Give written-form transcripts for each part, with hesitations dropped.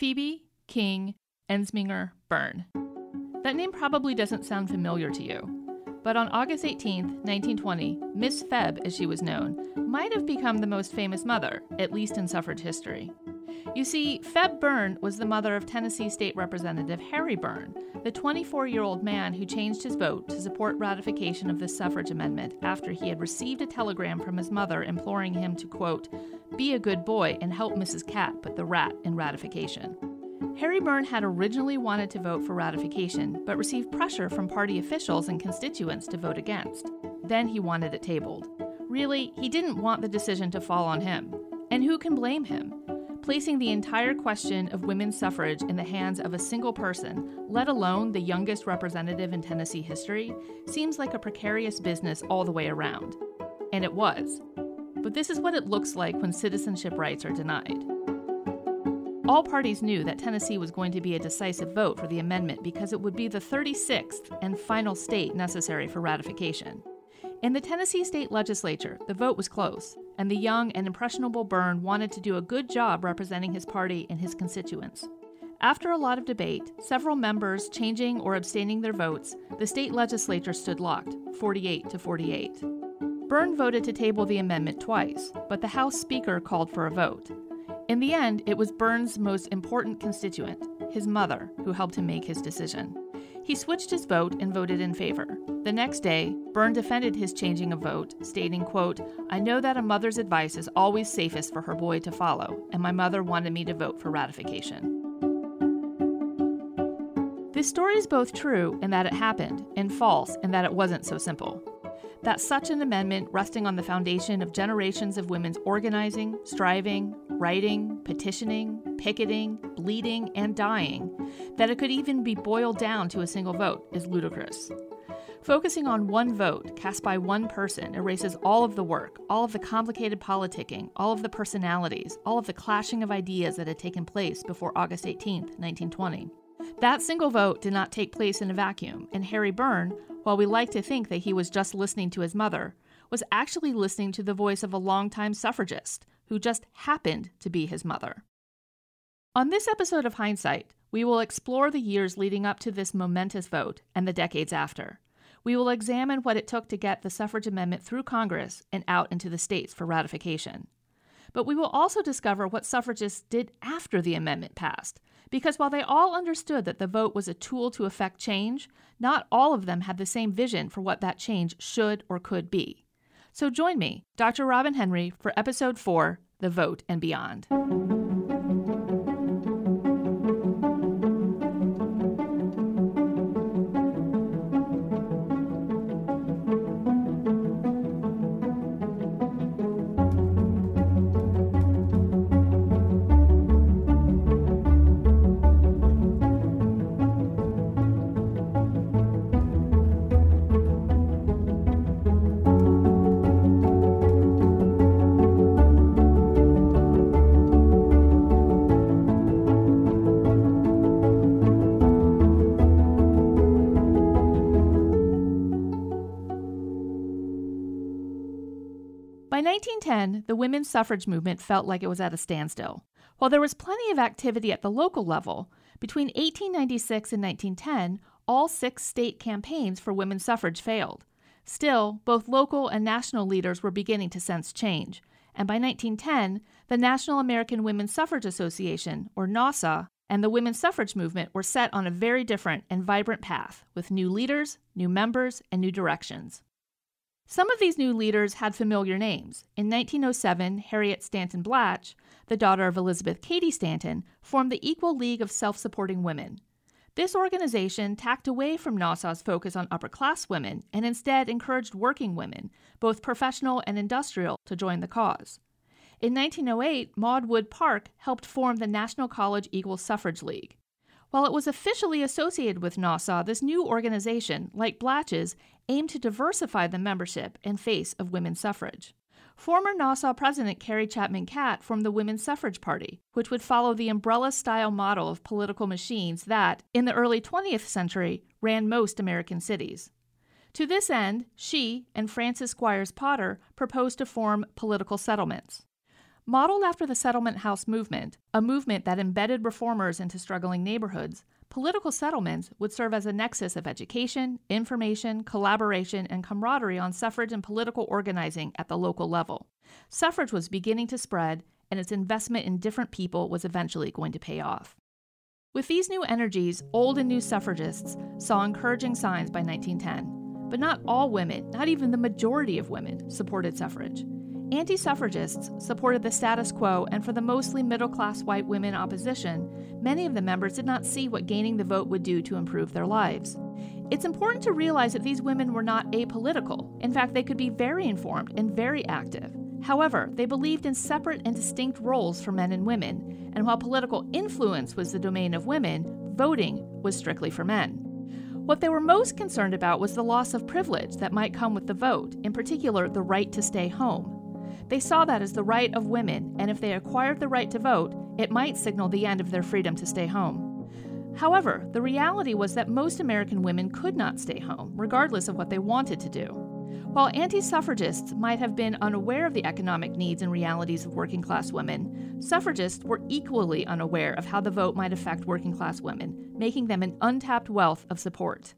Phoebe King Ensminger Burn. That name probably doesn't sound familiar to you, but on August 18, 1920, Miss Feb, as she was known, might have become the most famous mother, at least in suffrage history. You see, Feb Burn was the mother of Tennessee State Representative Harry Burn, the 24-year-old man who changed his vote to support ratification of the suffrage amendment after he had received a telegram from his mother imploring him to, quote, be a good boy and help Mrs. Catt put the rat in ratification. Harry Burn had originally wanted to vote for ratification, but received pressure from party officials and constituents to vote against. Then he wanted it tabled. Really, he didn't want the decision to fall on him. And who can blame him? Placing the entire question of women's suffrage in the hands of a single person, let alone the youngest representative in Tennessee history, seems like a precarious business all the way around. And it was. But this is what it looks like when citizenship rights are denied. All parties knew that Tennessee was going to be a decisive vote for the amendment because it would be the 36th and final state necessary for ratification. In the Tennessee state legislature, the vote was close, and the young and impressionable Burn wanted to do a good job representing his party and his constituents. After a lot of debate, several members changing or abstaining their votes, the state legislature stood locked, 48-48. Burn voted to table the amendment twice, but the House Speaker called for a vote. In the end, it was Burn's most important constituent, his mother, who helped him make his decision. He switched his vote and voted in favor. The next day, Burn defended his changing of vote, stating, quote, I know that a mother's advice is always safest for her boy to follow, and my mother wanted me to vote for ratification. This story is both true in that it happened, and false in that it wasn't so simple. That such an amendment resting on the foundation of generations of women's organizing, striving, writing, petitioning, picketing, bleeding, and dying, that it could even be boiled down to a single vote is ludicrous. Focusing on one vote cast by one person erases all of the work, all of the complicated politicking, all of the personalities, all of the clashing of ideas that had taken place before August 18, 1920. That single vote did not take place in a vacuum, and Harry Burn, while we like to think that he was just listening to his mother, was actually listening to the voice of a longtime suffragist who just happened to be his mother. On this episode of Hindsight, we will explore the years leading up to this momentous vote and the decades after. We will examine what it took to get the suffrage amendment through Congress and out into the states for ratification. But we will also discover what suffragists did after the amendment passed, because while they all understood that the vote was a tool to effect change, not all of them had the same vision for what that change should or could be. So join me, Dr. Robin Henry, for Episode 4, The Vote and Beyond. By 1910, the women's suffrage movement felt like it was at a standstill. While there was plenty of activity at the local level, between 1896 and 1910, all 6 state campaigns for women's suffrage failed. Still, both local and national leaders were beginning to sense change, and by 1910, the National American Women's Suffrage Association, or NAWSA, and the women's suffrage movement were set on a very different and vibrant path, with new leaders, new members, and new directions. Some of these new leaders had familiar names. In 1907, Harriet Stanton Blatch, the daughter of Elizabeth Cady Stanton, formed the Equal League of Self-Supporting Women. This organization tacked away from NAWSA's focus on upper-class women and instead encouraged working women, both professional and industrial, to join the cause. In 1908, Maud Wood Park helped form the National College Equal Suffrage League. While it was officially associated with NAWSA, this new organization, like Blatch's, aimed to diversify the membership and face of women's suffrage. Former NAWSA President Carrie Chapman Catt formed the Women's Suffrage Party, which would follow the umbrella-style model of political machines that, in the early 20th century, ran most American cities. To this end, she and Frances Squires Potter proposed to form political settlements. Modeled after the settlement house movement, a movement that embedded reformers into struggling neighborhoods, political settlements would serve as a nexus of education, information, collaboration, and camaraderie on suffrage and political organizing at the local level. Suffrage was beginning to spread, and its investment in different people was eventually going to pay off. With these new energies, old and new suffragists saw encouraging signs by 1910. But not all women, not even the majority of women, supported suffrage. Anti-suffragists supported the status quo, and for the mostly middle-class white women opposition, many of the members did not see what gaining the vote would do to improve their lives. It's important to realize that these women were not apolitical. In fact, they could be very informed and very active. However, they believed in separate and distinct roles for men and women, and while political influence was the domain of women, voting was strictly for men. What they were most concerned about was the loss of privilege that might come with the vote, in particular the right to stay home. They saw that as the right of women, and if they acquired the right to vote, it might signal the end of their freedom to stay home. However, the reality was that most American women could not stay home, regardless of what they wanted to do. While anti-suffragists might have been unaware of the economic needs and realities of working-class women, suffragists were equally unaware of how the vote might affect working-class women, making them an untapped wealth of support.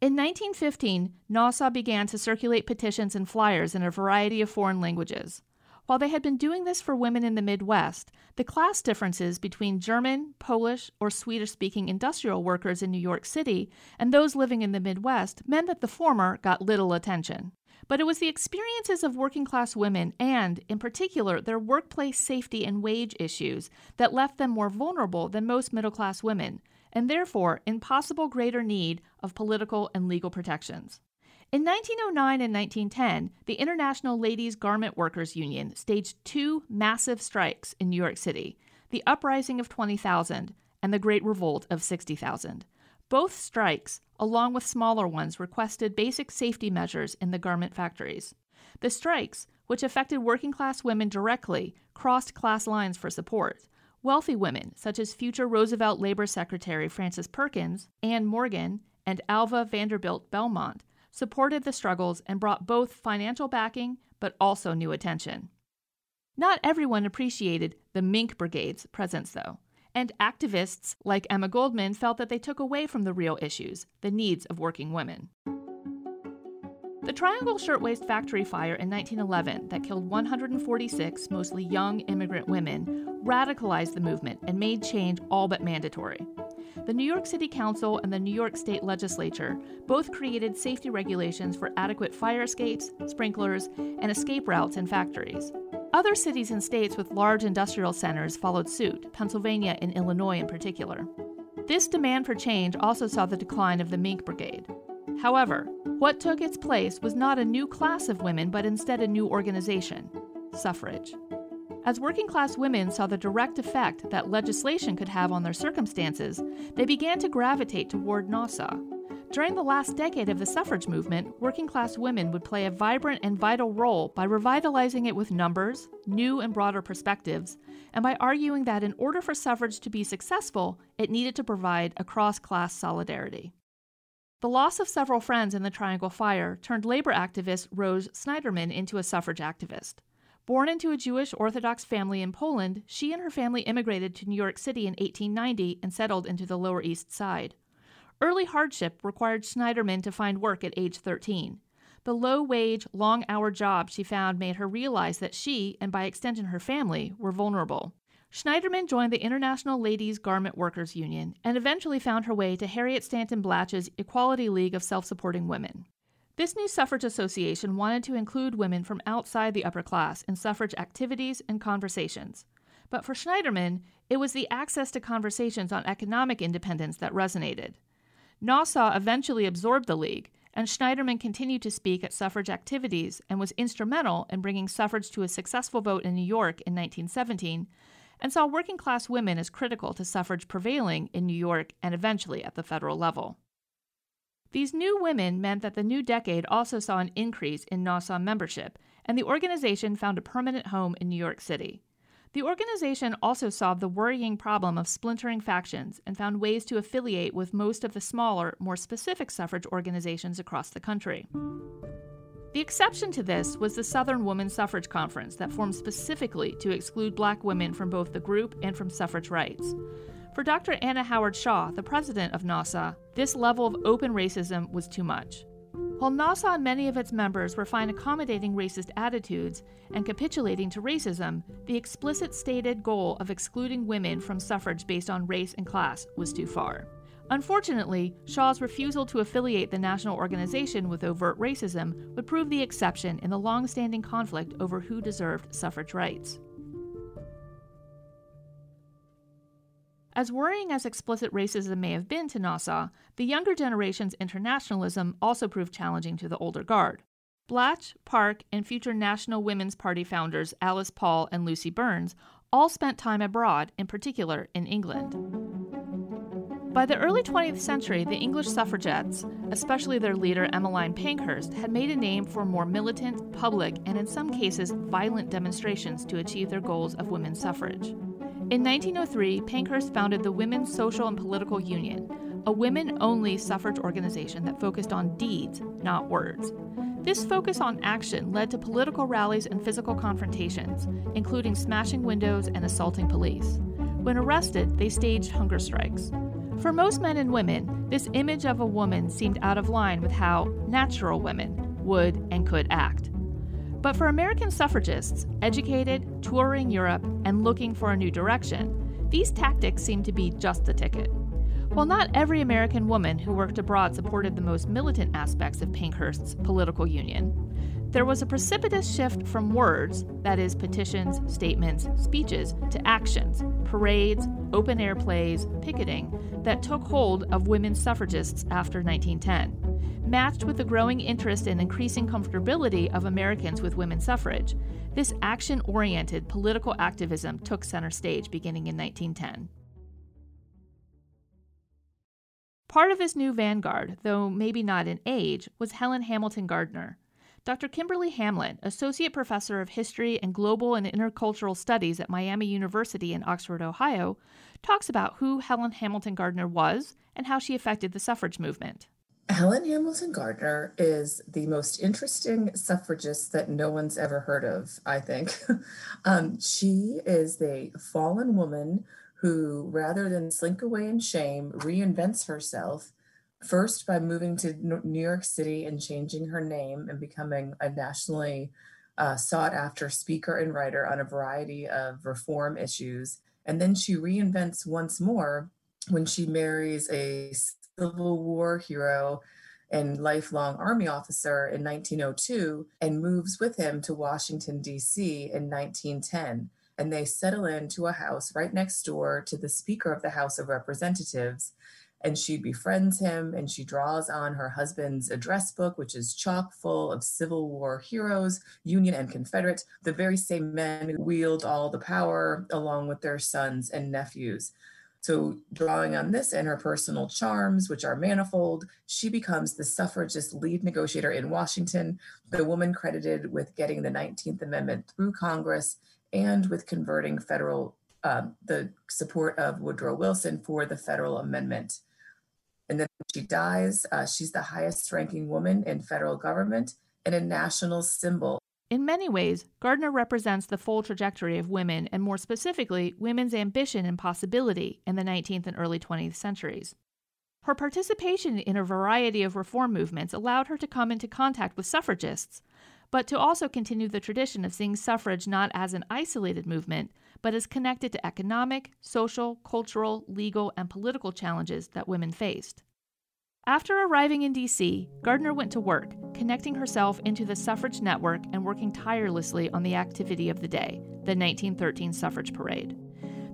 In 1915, Nassau began to circulate petitions and flyers in a variety of foreign languages. While they had been doing this for women in the Midwest, the class differences between German, Polish, or Swedish-speaking industrial workers in New York City and those living in the Midwest meant that the former got little attention. But it was the experiences of working-class women and, in particular, their workplace safety and wage issues that left them more vulnerable than most middle-class women, and therefore in possible greater need of political and legal protections. In 1909 and 1910, the International Ladies' Garment Workers Union staged two massive strikes in New York City, the Uprising of 20,000 and the Great Revolt of 60,000. Both strikes, along with smaller ones, requested basic safety measures in the garment factories. The strikes, which affected working-class women directly, crossed class lines for support. Wealthy women, such as future Roosevelt Labor Secretary Frances Perkins, Ann Morgan, and Alva Vanderbilt Belmont, supported the struggles and brought both financial backing but also new attention. Not everyone appreciated the Mink Brigade's presence, though, and activists like Emma Goldman felt that they took away from the real issues, the needs of working women. The Triangle Shirtwaist Factory fire in 1911 that killed 146 mostly young immigrant women radicalized the movement and made change all but mandatory. The New York City Council and the New York State Legislature both created safety regulations for adequate fire escapes, sprinklers, and escape routes in factories. Other cities and states with large industrial centers followed suit, Pennsylvania and Illinois in particular. This demand for change also saw the decline of the Mink Brigade. However, what took its place was not a new class of women, but instead a new organization, suffrage. As working-class women saw the direct effect that legislation could have on their circumstances, they began to gravitate toward Nassau. During the last decade of the suffrage movement, working-class women would play a vibrant and vital role by revitalizing it with numbers, new and broader perspectives, and by arguing that in order for suffrage to be successful, it needed to provide a cross-class solidarity. The loss of several friends in the Triangle Fire turned labor activist Rose Snyderman into a suffrage activist. Born into a Jewish Orthodox family in Poland, she and her family immigrated to New York City in 1890 and settled into the Lower East Side. Early hardship required Snyderman to find work at age 13. The low-wage, long-hour job she found made her realize that she, and by extension her family, were vulnerable. Snyderman joined the International Ladies' Garment Workers Union and eventually found her way to Harriet Stanton Blatch's Equal League of Self-Supporting Women. This new suffrage association wanted to include women from outside the upper class in suffrage activities and conversations. But for Snyderman, it was the access to conversations on economic independence that resonated. Nassau eventually absorbed the League, and Snyderman continued to speak at suffrage activities and was instrumental in bringing suffrage to a successful vote in New York in 1917, and saw working-class women as critical to suffrage prevailing in New York and eventually at the federal level. These new women meant that the new decade also saw an increase in Nassau membership, and the organization found a permanent home in New York City. The organization also solved the worrying problem of splintering factions and found ways to affiliate with most of the smaller, more specific suffrage organizations across the country. The exception to this was the Southern Women's Suffrage Conference that formed specifically to exclude black women from both the group and from suffrage rights. For Dr. Anna Howard Shaw, the president of NAWSA, this level of open racism was too much. While NAWSA and many of its members were fine accommodating racist attitudes and capitulating to racism, the explicit stated goal of excluding women from suffrage based on race and class was too far. Unfortunately, Shaw's refusal to affiliate the national organization with overt racism would prove the exception in the long-standing conflict over who deserved suffrage rights. As worrying as explicit racism may have been to NAWSA, the younger generation's internationalism also proved challenging to the older guard. Blatch, Park, and future National Women's Party founders Alice Paul and Lucy Burns all spent time abroad, in particular in England. By the early 20th century, the English suffragettes, especially their leader Emmeline Pankhurst, had made a name for more militant, public, and in some cases violent demonstrations to achieve their goals of women's suffrage. In 1903, Pankhurst founded the Women's Social and Political Union, a women-only suffrage organization that focused on deeds, not words. This focus on action led to political rallies and physical confrontations, including smashing windows and assaulting police. When arrested, they staged hunger strikes. For most men and women, this image of a woman seemed out of line with how natural women would and could act. But for American suffragists, educated, touring Europe, and looking for a new direction, these tactics seemed to be just the ticket. While not every American woman who worked abroad supported the most militant aspects of Pankhurst's political union, there was a precipitous shift from words, that is, petitions, statements, speeches, to actions, parades, open-air plays, picketing, that took hold of women suffragists after 1910. Matched with the growing interest and increasing comfortability of Americans with women's suffrage, this action-oriented political activism took center stage beginning in 1910. Part of this new vanguard, though maybe not in age, was Helen Hamilton Gardner. Dr. Kimberly Hamlin, Associate Professor of History and Global and Intercultural Studies at Miami University in Oxford, Ohio, talks about who Helen Hamilton Gardner was and how she affected the suffrage movement. Helen Hamilton Gardner is the most interesting suffragist that no one's ever heard of, I think. She is the fallen woman who, rather than slink away in shame, reinvents herself, first by moving to New York City and changing her name and becoming a nationally sought-after speaker and writer on a variety of reform issues. And then she reinvents once more when she marries a Civil War hero and lifelong Army officer in 1902 and moves with him to Washington, D.C. in 1910. And they settle into a house right next door to the Speaker of the House of Representatives. And she befriends him, and she draws on her husband's address book, which is chock full of Civil War heroes, Union and Confederate, the very same men who wield all the power along with their sons and nephews. So drawing on this and her personal charms, which are manifold, she becomes the suffragist lead negotiator in Washington, the woman credited with getting the 19th Amendment through Congress and with converting the support of Woodrow Wilson for the federal amendment. And then when she dies, she's the highest ranking woman in federal government and a national symbol. In many ways, Gardner represents the full trajectory of women, and more specifically, women's ambition and possibility in the 19th and early 20th centuries. Her participation in a variety of reform movements allowed her to come into contact with suffragists, but to also continue the tradition of seeing suffrage not as an isolated movement, but as connected to economic, social, cultural, legal, and political challenges that women faced. After arriving in D.C., Gardner went to work, connecting herself into the suffrage network and working tirelessly on the activity of the day, the 1913 suffrage parade.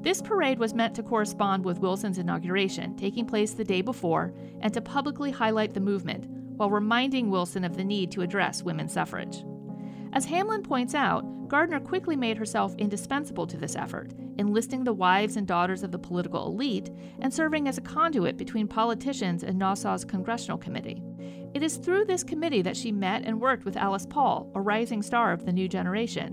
This parade was meant to correspond with Wilson's inauguration, taking place the day before, and to publicly highlight the movement, while reminding Wilson of the need to address women's suffrage. As Hamlin points out, Gardner quickly made herself indispensable to this effort, enlisting the wives and daughters of the political elite and serving as a conduit between politicians and NAWSA's Congressional Committee. It is through this committee that she met and worked with Alice Paul, a rising star of the new generation.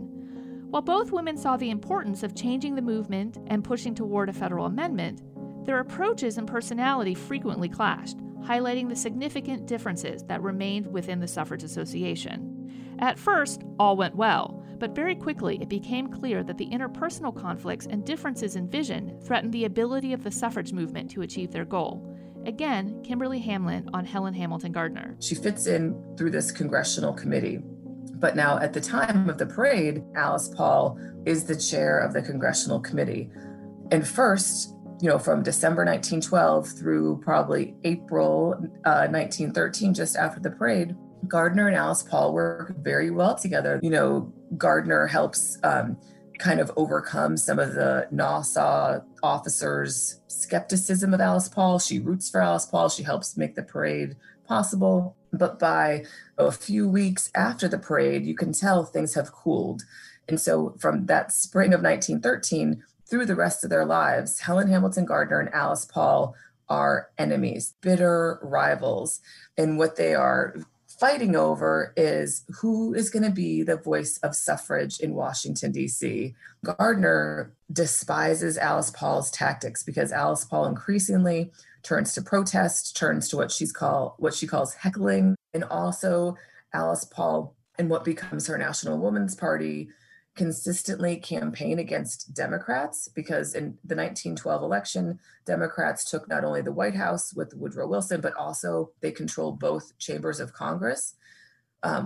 While both women saw the importance of changing the movement and pushing toward a federal amendment, their approaches and personality frequently clashed, highlighting the significant differences that remained within the suffrage association. At first, all went well, but very quickly it became clear that the interpersonal conflicts and differences in vision threatened the ability of the suffrage movement to achieve their goal. Again, Kimberly Hamlin on Helen Hamilton Gardner. She fits in through this congressional committee. But now at the time of the parade, Alice Paul is the chair of the congressional committee. And first, from December 1912 through probably April 1913, just after the parade, Gardner and Alice Paul work very well together. Gardner helps kind of overcome some of the Nassau officers' skepticism of Alice Paul. She roots for Alice Paul. She helps make the parade possible. But by a few weeks after the parade, you can tell things have cooled. And so from that spring of 1913 through the rest of their lives, Helen Hamilton Gardner and Alice Paul are enemies, bitter rivals. And what they are fighting over is who is going to be the voice of suffrage in Washington, D.C. Gardner despises Alice Paul's tactics because Alice Paul increasingly turns to protest, turns to what she calls heckling, and also Alice Paul and what becomes her National Women's Party consistently campaign against Democrats, because in the 1912 election, Democrats took not only the White House with Woodrow Wilson, but also they controlled both chambers of Congress,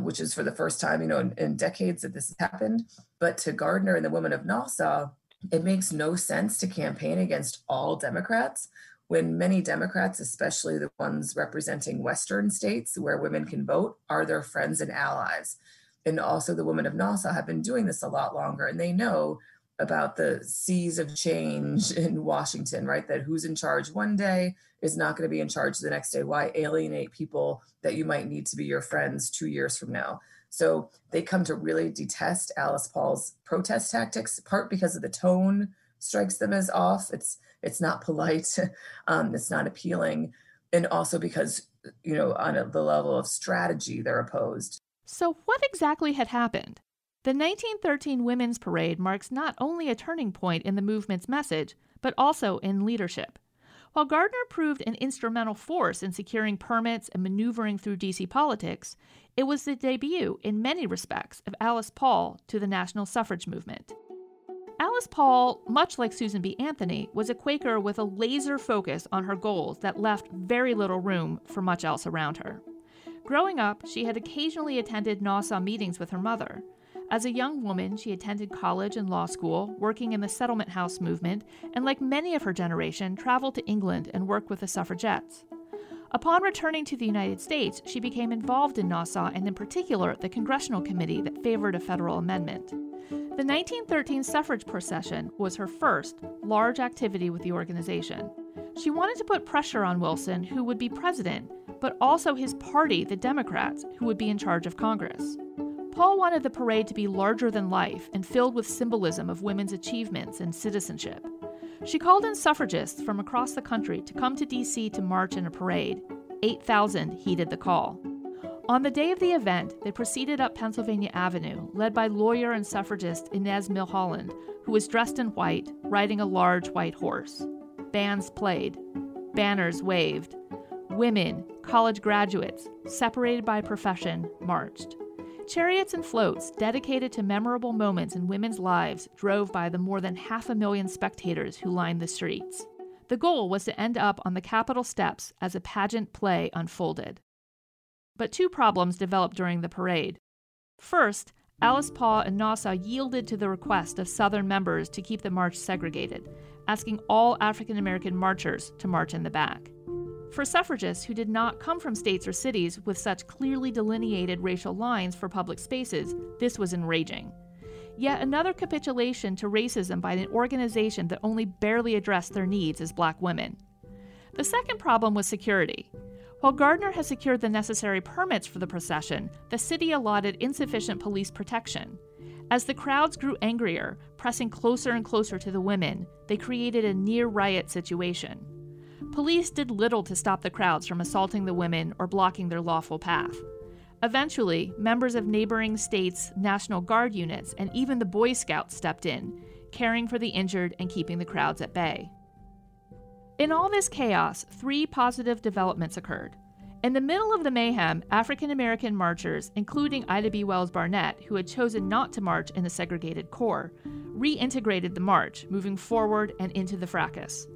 which is for the first time, in decades that this has happened. But to Gardner and the women of Nassau, it makes no sense to campaign against all Democrats when many Democrats, especially the ones representing Western states where women can vote, are their friends and allies. And also the women of Nassau have been doing this a lot longer, and they know about the seas of change in Washington, right? That who's in charge one day is not going to be in charge the next day. Why alienate people that you might need to be your friends 2 years from now? So they come to really detest Alice Paul's protest tactics, part because of the tone strikes them as off. It's not polite. It's not appealing. And also because, on the level of strategy, they're opposed. So what exactly had happened? The 1913 Women's Parade marks not only a turning point in the movement's message, but also in leadership. While Gardner proved an instrumental force in securing permits and maneuvering through D.C. politics, it was the debut, in many respects, of Alice Paul to the national suffrage movement. Alice Paul, much like Susan B. Anthony, was a Quaker with a laser focus on her goals that left very little room for much else around her. Growing up, she had occasionally attended Nassau meetings with her mother. As a young woman, she attended college and law school, working in the settlement house movement, and like many of her generation, traveled to England and worked with the suffragettes. Upon returning to the United States, she became involved in Nassau and in particular the Congressional Committee that favored a federal amendment. The 1913 suffrage procession was her first large activity with the organization. She wanted to put pressure on Wilson, who would be president, but also his party, the Democrats, who would be in charge of Congress. Paul wanted the parade to be larger than life and filled with symbolism of women's achievements and citizenship. She called in suffragists from across the country to come to D.C. to march in a parade. 8,000 heeded the call. On the day of the event, they proceeded up Pennsylvania Avenue, led by lawyer and suffragist Inez Milholland, who was dressed in white, riding a large white horse. Bands played. Banners waved. Women, college graduates, separated by profession, marched. Chariots and floats dedicated to memorable moments in women's lives drove by the more than 500,000 spectators who lined the streets. The goal was to end up on the Capitol steps as a pageant play unfolded. But two problems developed during the parade. First, Alice Paul and Nassau yielded to the request of Southern members to keep the march segregated, asking all African American marchers to march in the back. For suffragists who did not come from states or cities with such clearly delineated racial lines for public spaces, this was enraging. Yet another capitulation to racism by an organization that only barely addressed their needs as black women. The second problem was security. While Gardner had secured the necessary permits for the procession, the city allotted insufficient police protection. As the crowds grew angrier, pressing closer and closer to the women, they created a near-riot situation. Police did little to stop the crowds from assaulting the women or blocking their lawful path. Eventually, members of neighboring states' National Guard units and even the Boy Scouts stepped in, caring for the injured and keeping the crowds at bay. In all this chaos, three positive developments occurred. In the middle of the mayhem, African-American marchers, including Ida B. Wells Barnett, who had chosen not to march in the segregated corps, reintegrated the march, moving forward and into the fracas.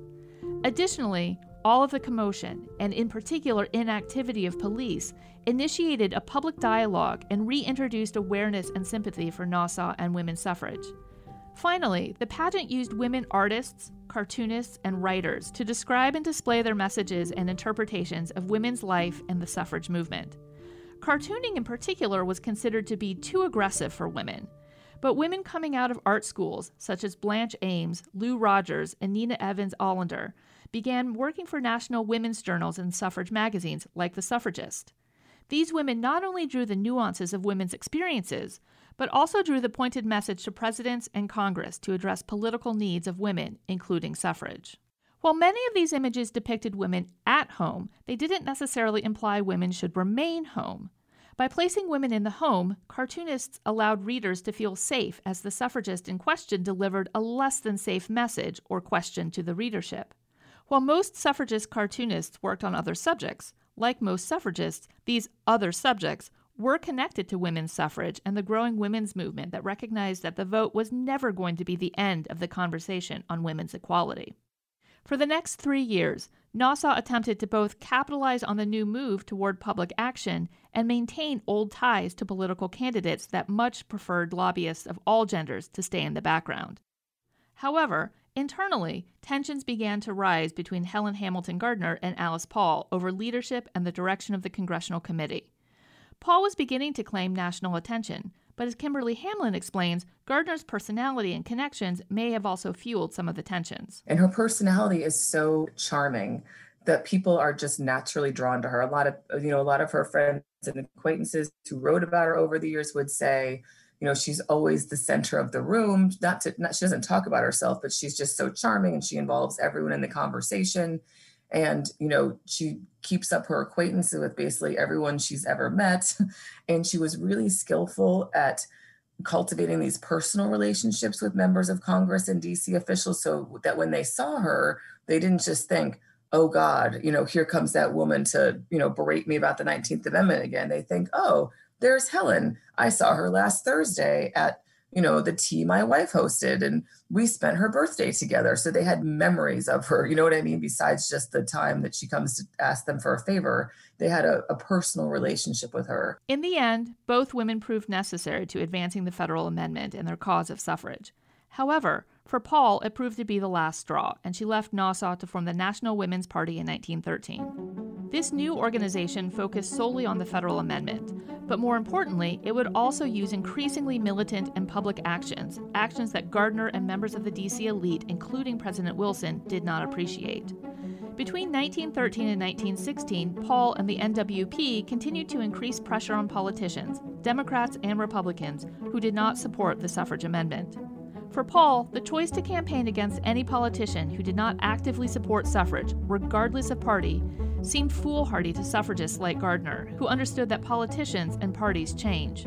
Additionally, all of the commotion, and in particular inactivity of police, initiated a public dialogue and reintroduced awareness and sympathy for Nassau and women's suffrage. Finally, the pageant used women artists, cartoonists, and writers to describe and display their messages and interpretations of women's life and the suffrage movement. Cartooning in particular was considered to be too aggressive for women, but women coming out of art schools, such as Blanche Ames, Lou Rogers, and Nina Evans-Ollender, began working for national women's journals and suffrage magazines like The Suffragist. These women not only drew the nuances of women's experiences, but also drew the pointed message to presidents and Congress to address political needs of women, including suffrage. While many of these images depicted women at home, they didn't necessarily imply women should remain home. By placing women in the home, cartoonists allowed readers to feel safe as the suffragist in question delivered a less than safe message or question to the readership. While most suffragist cartoonists worked on other subjects, like most suffragists, these other subjects were connected to women's suffrage and the growing women's movement that recognized that the vote was never going to be the end of the conversation on women's equality. For the next 3 years, Nassau attempted to both capitalize on the new move toward public action and maintain old ties to political candidates that much preferred lobbyists of all genders to stay in the background. However, internally, tensions began to rise between Helen Hamilton Gardner and Alice Paul over leadership and the direction of the Congressional Committee. Paul was beginning to claim national attention, but as Kimberly Hamlin explains, Gardner's personality and connections may have also fueled some of the tensions. And her personality is so charming that people are just naturally drawn to her. A lot of her friends and acquaintances who wrote about her over the years would say, you know, she's always the center of the room. She doesn't talk about herself, but she's just so charming and she involves everyone in the conversation. And, you know, she keeps up her acquaintances with basically everyone she's ever met. And she was really skillful at cultivating these personal relationships with members of Congress and DC officials so that when they saw her, they didn't just think, oh, God, you know, here comes that woman to, you know, berate me about the 19th Amendment again. They think, oh, there's Helen. I saw her last Thursday at, you know, the tea my wife hosted, and we spent her birthday together. So they had memories of her, you know what I mean? Besides just the time that she comes to ask them for a favor, they had a personal relationship with her. In the end, both women proved necessary to advancing the federal amendment and their cause of suffrage. However, for Paul, it proved to be the last straw, and she left Nassau to form the National Women's Party in 1913. This new organization focused solely on the federal amendment, but more importantly, it would also use increasingly militant and public actions, actions that Gardner and members of the D.C. elite, including President Wilson, did not appreciate. Between 1913 and 1916, Paul and the NWP continued to increase pressure on politicians, Democrats and Republicans, who did not support the suffrage amendment. For Paul, the choice to campaign against any politician who did not actively support suffrage, regardless of party, seemed foolhardy to suffragists like Gardner, who understood that politicians and parties change.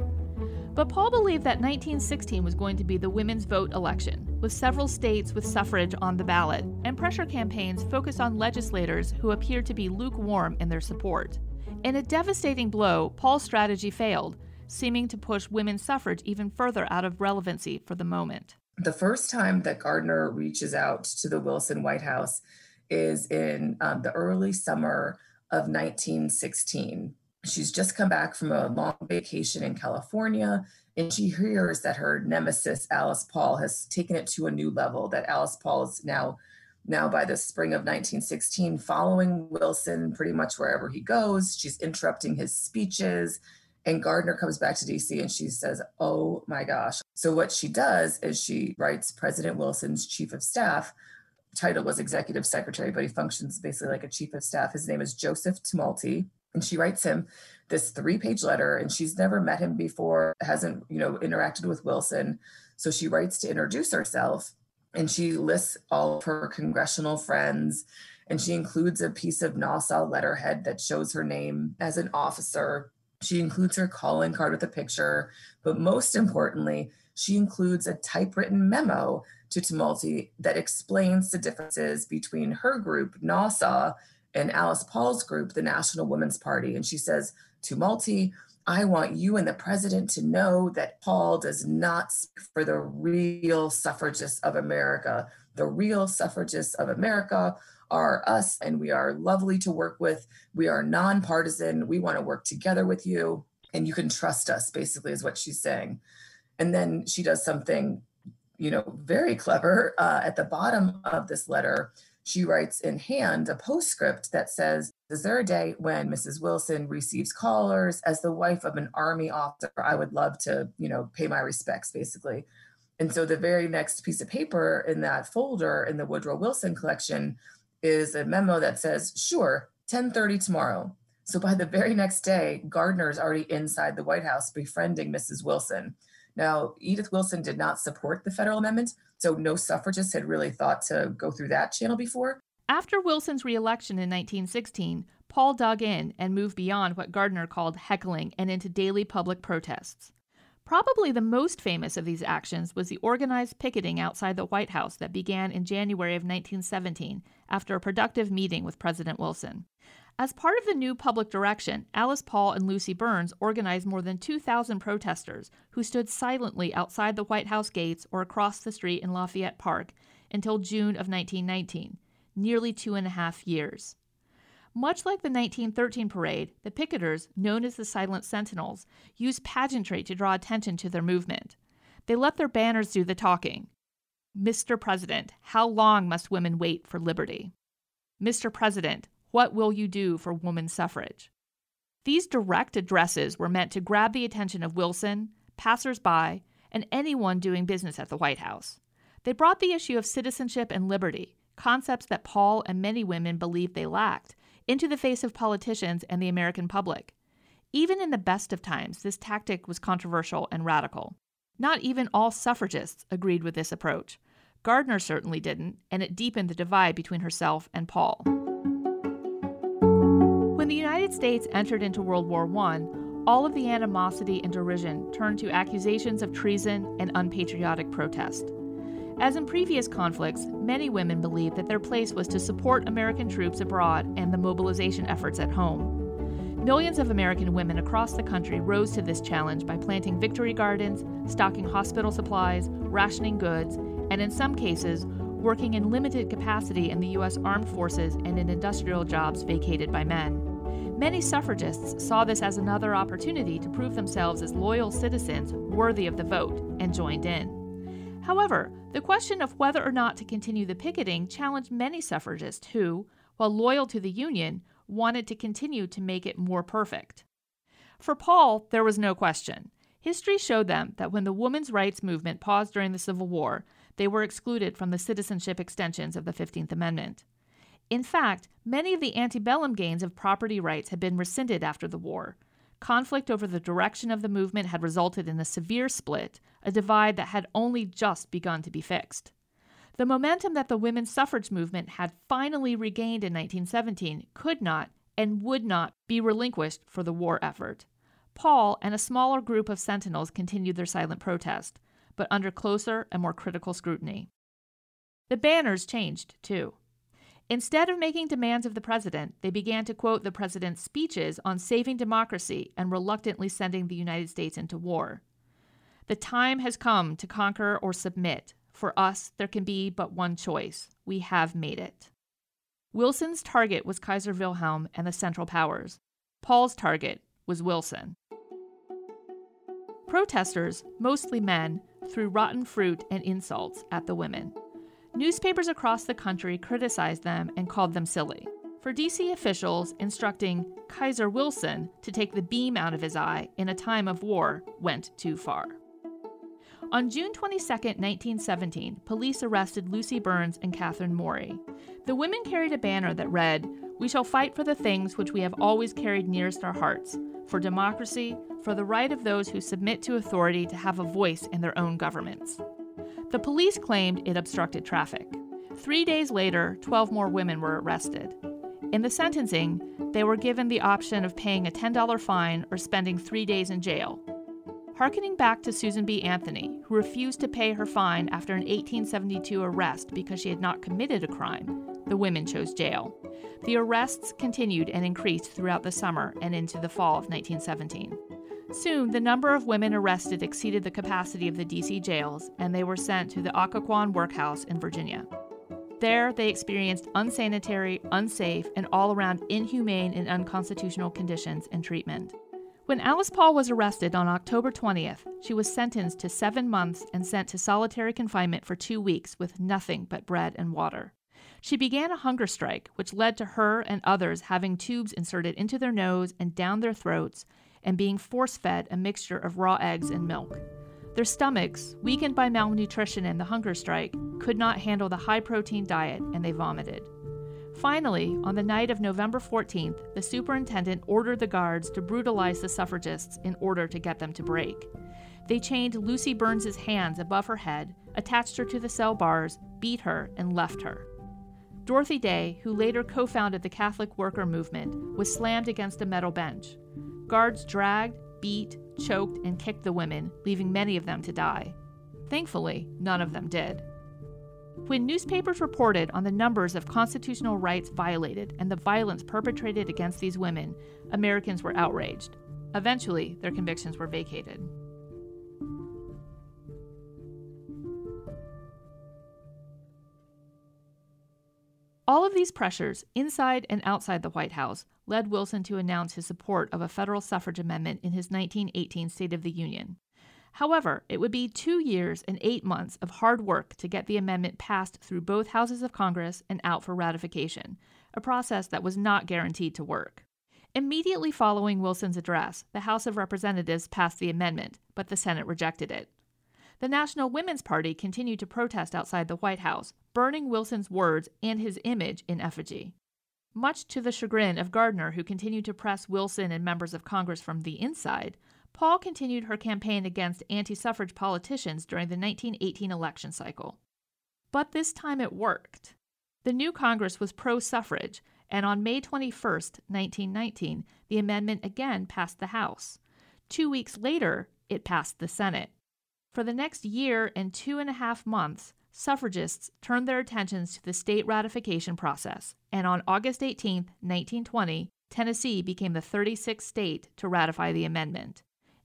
But Paul believed that 1916 was going to be the women's vote election, with several states with suffrage on the ballot, and pressure campaigns focused on legislators who appeared to be lukewarm in their support. In a devastating blow, Paul's strategy failed, seeming to push women's suffrage even further out of relevancy for the moment. The first time that Gardner reaches out to the Wilson White House is in the early summer of 1916. She's just come back from a long vacation in California, and she hears that her nemesis, Alice Paul, has taken it to a new level, that Alice Paul is now by the spring of 1916, following Wilson pretty much wherever he goes. She's interrupting his speeches. And Gardner comes back to DC and she says, oh my gosh. So what she does is she writes President Wilson's chief of staff. Title was executive secretary, but he functions basically like a chief of staff. His name is Joseph Tumulty. And she writes him this 3-page letter, and she's never met him before, hasn't, you know, interacted with Wilson. So she writes to introduce herself, and she lists all of her congressional friends, and she includes a piece of Nassau letterhead that shows her name as an officer. She includes her calling card with a picture, but most importantly, she includes a typewritten memo to Tumulty that explains the differences between her group, Nassau, in Alice Paul's group, the National Women's Party. And she says, Tumulty, I want you and the president to know that Paul does not speak for the real suffragists of America. The real suffragists of America are us, and we are lovely to work with. We are nonpartisan. We want to work together with you, and you can trust us, basically, is what she's saying. And then she does something, you know, very clever. At the bottom of this letter, she writes in hand a postscript that says, "Is there a day when Mrs. Wilson receives callers? As the wife of an army officer, I would love to, you know, pay my respects," basically. And so the very next piece of paper in that folder in the Woodrow Wilson collection is a memo that says, "Sure, 10:30 tomorrow." So by the very next day, Gardner is already inside the White House befriending Mrs. Wilson. Now, Edith Wilson did not support the federal amendment, so no suffragists had really thought to go through that channel before. After Wilson's re-election in 1916, Paul dug in and moved beyond what Gardner called heckling and into daily public protests. Probably the most famous of these actions was the organized picketing outside the White House that began in January of 1917 after a productive meeting with President Wilson. As part of the new public direction, Alice Paul and Lucy Burns organized more than 2,000 protesters who stood silently outside the White House gates or across the street in Lafayette Park until June of 1919, nearly 2.5 years. Much like the 1913 parade, the picketers, known as the Silent Sentinels, used pageantry to draw attention to their movement. They let their banners do the talking. "Mr. President, how long must women wait for liberty?" "Mr. President, what will you do for women's suffrage?" These direct addresses were meant to grab the attention of Wilson, passersby, and anyone doing business at the White House. They brought the issue of citizenship and liberty, concepts that Paul and many women believed they lacked, into the face of politicians and the American public. Even in the best of times, this tactic was controversial and radical. Not even all suffragists agreed with this approach. Gardner certainly didn't, and it deepened the divide between herself and Paul. When the United States entered into World War I, all of the animosity and derision turned to accusations of treason and unpatriotic protest. As in previous conflicts, many women believed that their place was to support American troops abroad and the mobilization efforts at home. Millions of American women across the country rose to this challenge by planting victory gardens, stocking hospital supplies, rationing goods, and in some cases, working in limited capacity in the U.S. armed forces and in industrial jobs vacated by men. Many suffragists saw this as another opportunity to prove themselves as loyal citizens worthy of the vote and joined in. However, the question of whether or not to continue the picketing challenged many suffragists who, while loyal to the Union, wanted to continue to make it more perfect. For Paul, there was no question. History showed them that when the women's rights movement paused during the Civil War, they were excluded from the citizenship extensions of the 15th Amendment. In fact, many of the antebellum gains of property rights had been rescinded after the war. Conflict over the direction of the movement had resulted in a severe split, a divide that had only just begun to be fixed. The momentum that the women's suffrage movement had finally regained in 1917 could not and would not be relinquished for the war effort. Paul and a smaller group of sentinels continued their silent protest, but under closer and more critical scrutiny. The banners changed, too. Instead of making demands of the president, they began to quote the president's speeches on saving democracy and reluctantly sending the United States into war. "The time has come to conquer or submit. For us, there can be but one choice. We have made it." Wilson's target was Kaiser Wilhelm and the Central Powers. Paul's target was Wilson. Protesters, mostly men, threw rotten fruit and insults at the women. Newspapers across the country criticized them and called them silly. For D.C. officials, instructing Kaiser Wilson to take the beam out of his eye in a time of war went too far. On June 22, 1917, police arrested Lucy Burns and Catherine Morey. The women carried a banner that read, "We shall fight for the things which we have always carried nearest our hearts, for democracy, for the right of those who submit to authority to have a voice in their own governments." The police claimed it obstructed traffic. 3 days later, 12 more women were arrested. In the sentencing, they were given the option of paying a $10 fine or spending 3 days in jail. Harkening back to Susan B. Anthony, who refused to pay her fine after an 1872 arrest because she had not committed a crime, The women chose jail. The arrests continued and increased throughout the summer and into the fall of 1917. Soon, the number of women arrested exceeded the capacity of the D.C. jails, and they were sent to the Occoquan Workhouse in Virginia. There, they experienced unsanitary, unsafe, and all-around inhumane and unconstitutional conditions and treatment. When Alice Paul was arrested on October 20th, she was sentenced to 7 months and sent to solitary confinement for 2 weeks with nothing but bread and water. She began a hunger strike, which led to her and others having tubes inserted into their nose and down their throats and being force-fed a mixture of raw eggs and milk. Their stomachs, weakened by malnutrition and the hunger strike, could not handle the high-protein diet, and they vomited. Finally, on the night of November 14th, the superintendent ordered the guards to brutalize the suffragists in order to get them to break. They chained Lucy Burns' hands above her head, attached her to the cell bars, beat her, and left her. Dorothy Day, who later co-founded the Catholic Worker Movement, was slammed against a metal bench. Guards dragged, beat, choked, and kicked the women, leaving many of them to die. Thankfully, none of them did. When newspapers reported on the numbers of constitutional rights violated and the violence perpetrated against these women, Americans were outraged. Eventually, their convictions were vacated. All of these pressures, inside and outside the White House, led Wilson to announce his support of a federal suffrage amendment in his 1918 State of the Union. However, it would be 2 years and 8 months of hard work to get the amendment passed through both houses of Congress and out for ratification, a process that was not guaranteed to work. Immediately following Wilson's address, the House of Representatives passed the amendment, but the Senate rejected it. The National Women's Party continued to protest outside the White House, burning Wilson's words and his image in effigy. Much to the chagrin of Gardner, who continued to press Wilson and members of Congress from the inside, Paul continued her campaign against anti-suffrage politicians during the 1918 election cycle. But this time it worked. The new Congress was pro-suffrage, and on May 21, 1919, the amendment again passed the House. 2 weeks later, it passed the Senate. For the next year and 2.5 months, suffragists turned their attentions to the state ratification process, and on August 18, 1920, Tennessee became the 36th state to ratify the amendment.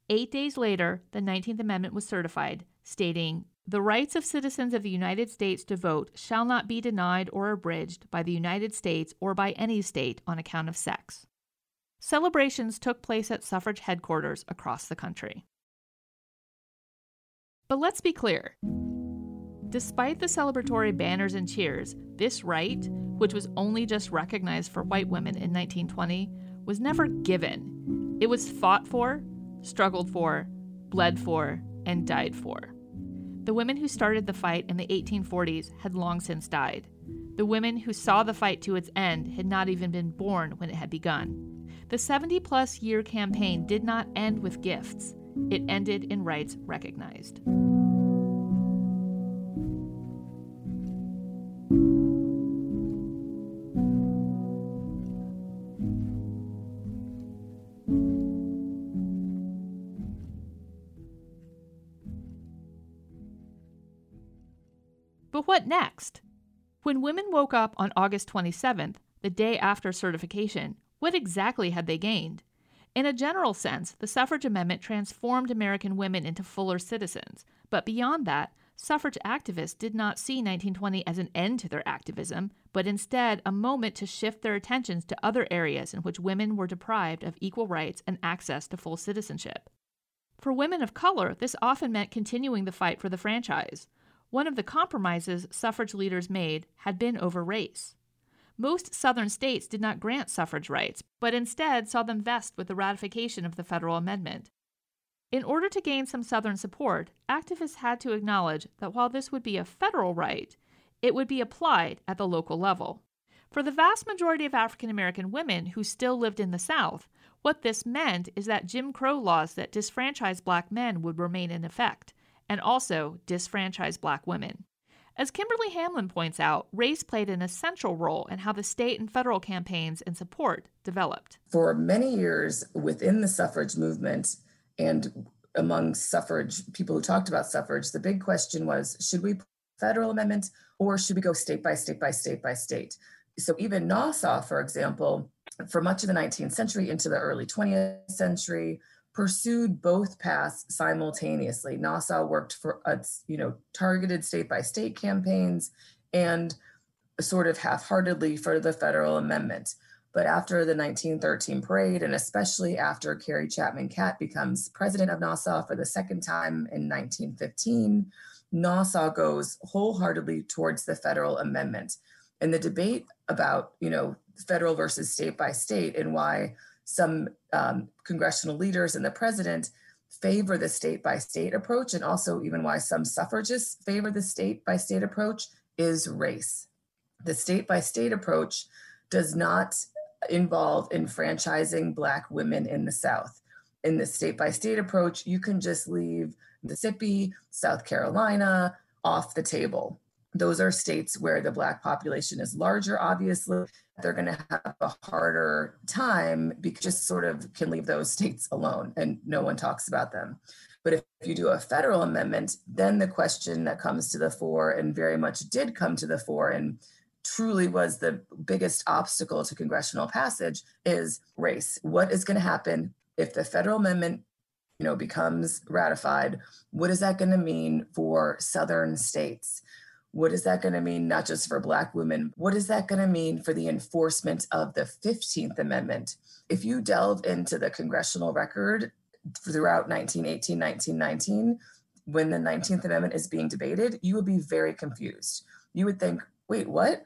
8 days later, the 19th Amendment was certified, stating, "The rights of citizens of the United States to vote shall not be denied or abridged by the United States or by any state on account of sex." Celebrations took place at suffrage headquarters across the country. But let's be clear. Despite the celebratory banners and cheers, this right, which was only just recognized for white women in 1920, was never given. It was fought for, struggled for, bled for, and died for. The women who started the fight in the 1840s had long since died. The women who saw the fight to its end had not even been born when it had begun. The 70-plus year campaign did not end with gifts. It ended in rights recognized. But what next? When women woke up on August 27th, the day after certification, what exactly had they gained? In a general sense, the suffrage amendment transformed American women into fuller citizens. But beyond that, suffrage activists did not see 1920 as an end to their activism, but instead a moment to shift their attentions to other areas in which women were deprived of equal rights and access to full citizenship. For women of color, this often meant continuing the fight for the franchise. One of the compromises suffrage leaders made had been over race. Most southern states did not grant suffrage rights, but instead saw them vest with the ratification of the federal amendment. In order to gain some southern support, activists had to acknowledge that while this would be a federal right, it would be applied at the local level. For the vast majority of African American women who still lived in the South, what this meant is that Jim Crow laws that disfranchised black men would remain in effect, and also disfranchised black women. As Kimberly Hamlin points out, race played an essential role in how the state and federal campaigns and support developed. For many years within the suffrage movement and among suffrage, people who talked about suffrage, the big question was, should we federal amendments, or should we go state by state by state by state? So even Nassau, for example, for much of the 19th century into the early 20th century, pursued both paths simultaneously. Nassau worked for targeted state by state campaigns and sort of half-heartedly for the federal amendment. But after the 1913 parade, and especially after Carrie Chapman Catt becomes president of Nassau for the second time in 1915, Nassau goes wholeheartedly towards the federal amendment. And the debate about, federal versus state by state, and why some congressional leaders and the president favor the state by state approach, and also even why some suffragists favor the state by state approach, is race. The state by state approach does not involve enfranchising Black women in the South. In the state by state approach, you can just leave Mississippi, South Carolina off the table. Those are states where the Black population is larger, obviously. They're going to have a harder time because just sort of can leave those states alone and no one talks about them. But if you do a federal amendment, then the question that comes to the fore, and very much did come to the fore and truly was the biggest obstacle to congressional passage, is race. What is going to happen if the federal amendment, becomes ratified? What is that going to mean for Southern states? What is that going to mean, not just for Black women? What is that going to mean for the enforcement of the 15th Amendment? If you delve into the congressional record throughout 1918, 1919, when the 19th Amendment is being debated, you would be very confused. You would think, wait, what?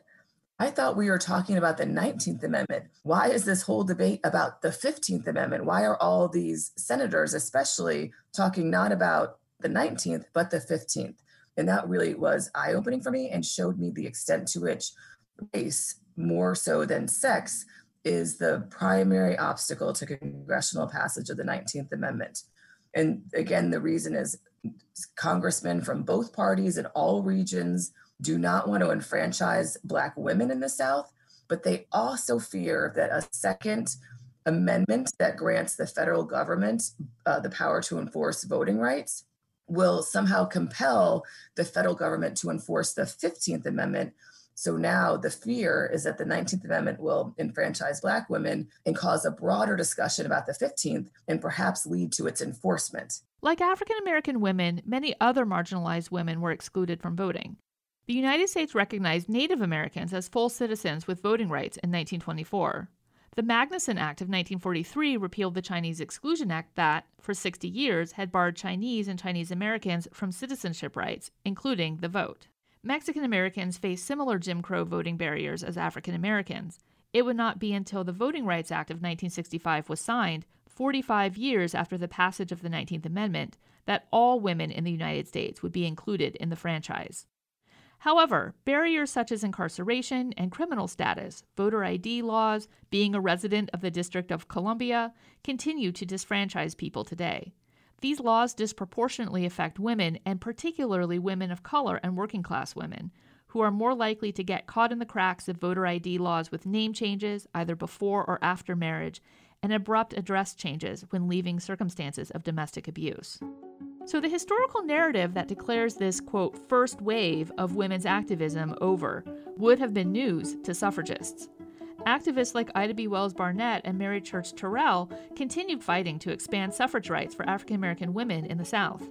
I thought we were talking about the 19th Amendment. Why is this whole debate about the 15th Amendment? Why are all these senators especially talking not about the 19th, but the 15th? And that really was eye-opening for me and showed me the extent to which race, more so than sex, is the primary obstacle to congressional passage of the 19th Amendment. And again, the reason is congressmen from both parties in all regions do not want to enfranchise Black women in the South, but they also fear that a second amendment that grants the federal government the power to enforce voting rights will somehow compel the federal government to enforce the 15th Amendment. So now the fear is that the 19th Amendment will enfranchise Black women and cause a broader discussion about the 15th and perhaps lead to its enforcement. Like African-American women, many other marginalized women were excluded from voting. The United States recognized Native Americans as full citizens with voting rights in 1924. The Magnuson Act of 1943 repealed the Chinese Exclusion Act that, for 60 years, had barred Chinese and Chinese Americans from citizenship rights, including the vote. Mexican Americans faced similar Jim Crow voting barriers as African Americans. It would not be until the Voting Rights Act of 1965 was signed, 45 years after the passage of the 19th Amendment, that all women in the United States would be included in the franchise. However, barriers such as incarceration and criminal status, voter ID laws, being a resident of the District of Columbia, continue to disfranchise people today. These laws disproportionately affect women, and particularly women of color and working-class women, who are more likely to get caught in the cracks of voter ID laws with name changes, either before or after marriage, and abrupt address changes when leaving circumstances of domestic abuse. So the historical narrative that declares this, quote, first wave of women's activism over would have been news to suffragists. Activists like Ida B. Wells Barnett and Mary Church Terrell continued fighting to expand suffrage rights for African American women in the South.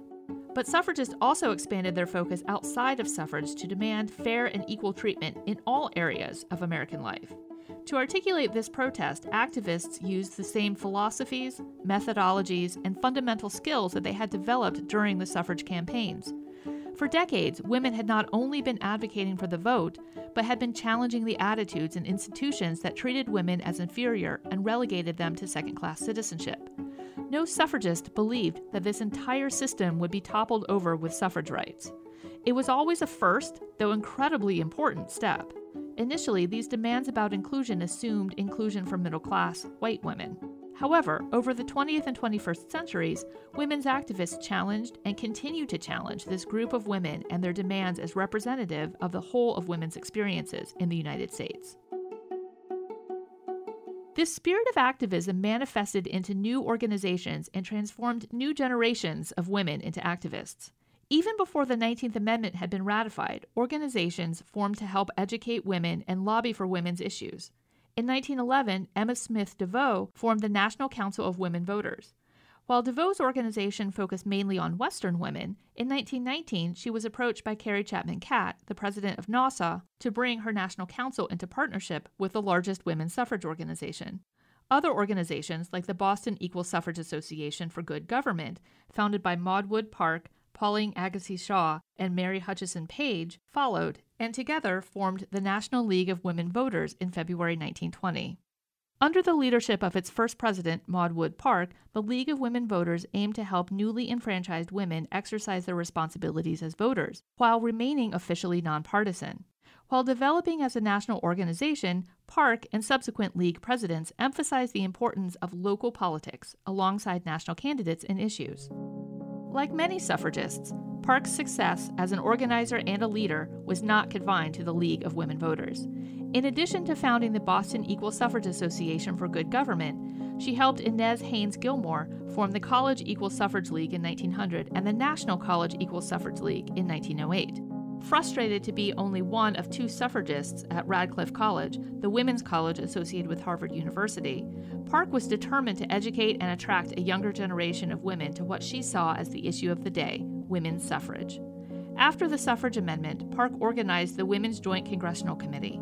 But suffragists also expanded their focus outside of suffrage to demand fair and equal treatment in all areas of American life. To articulate this protest, activists used the same philosophies, methodologies, and fundamental skills that they had developed during the suffrage campaigns. For decades, women had not only been advocating for the vote, but had been challenging the attitudes and institutions that treated women as inferior and relegated them to second-class citizenship. No suffragist believed that this entire system would be toppled over with suffrage rights. It was always a first, though incredibly important, step. Initially, these demands about inclusion assumed inclusion for middle-class white women. However, over the 20th and 21st centuries, women's activists challenged and continue to challenge this group of women and their demands as representative of the whole of women's experiences in the United States. This spirit of activism manifested into new organizations and transformed new generations of women into activists. Even before the 19th Amendment had been ratified, organizations formed to help educate women and lobby for women's issues. In 1911, Emma Smith DeVoe formed the National Council of Women Voters. While DeVoe's organization focused mainly on Western women, in 1919 she was approached by Carrie Chapman Catt, the president of NAWSA, to bring her National Council into partnership with the largest women's suffrage organization. Other organizations, like the Boston Equal Suffrage Association for Good Government, founded by Maud Wood Park, Pauline Agassiz Shaw, and Mary Hutchison Page, followed, and together formed the National League of Women Voters in February 1920. Under the leadership of its first president, Maud Wood Park, the League of Women Voters aimed to help newly enfranchised women exercise their responsibilities as voters, while remaining officially nonpartisan. While developing as a national organization, Park and subsequent League presidents emphasized the importance of local politics alongside national candidates and issues. Like many suffragists, Park's success as an organizer and a leader was not confined to the League of Women Voters. In addition to founding the Boston Equal Suffrage Association for Good Government, she helped Inez Haynes Gilmore form the College Equal Suffrage League in 1900 and the National College Equal Suffrage League in 1908. Frustrated to be only one of two suffragists at Radcliffe College, the women's college associated with Harvard University, Park was determined to educate and attract a younger generation of women to what she saw as the issue of the day, women's suffrage. After the suffrage amendment, Park organized the Women's Joint Congressional Committee.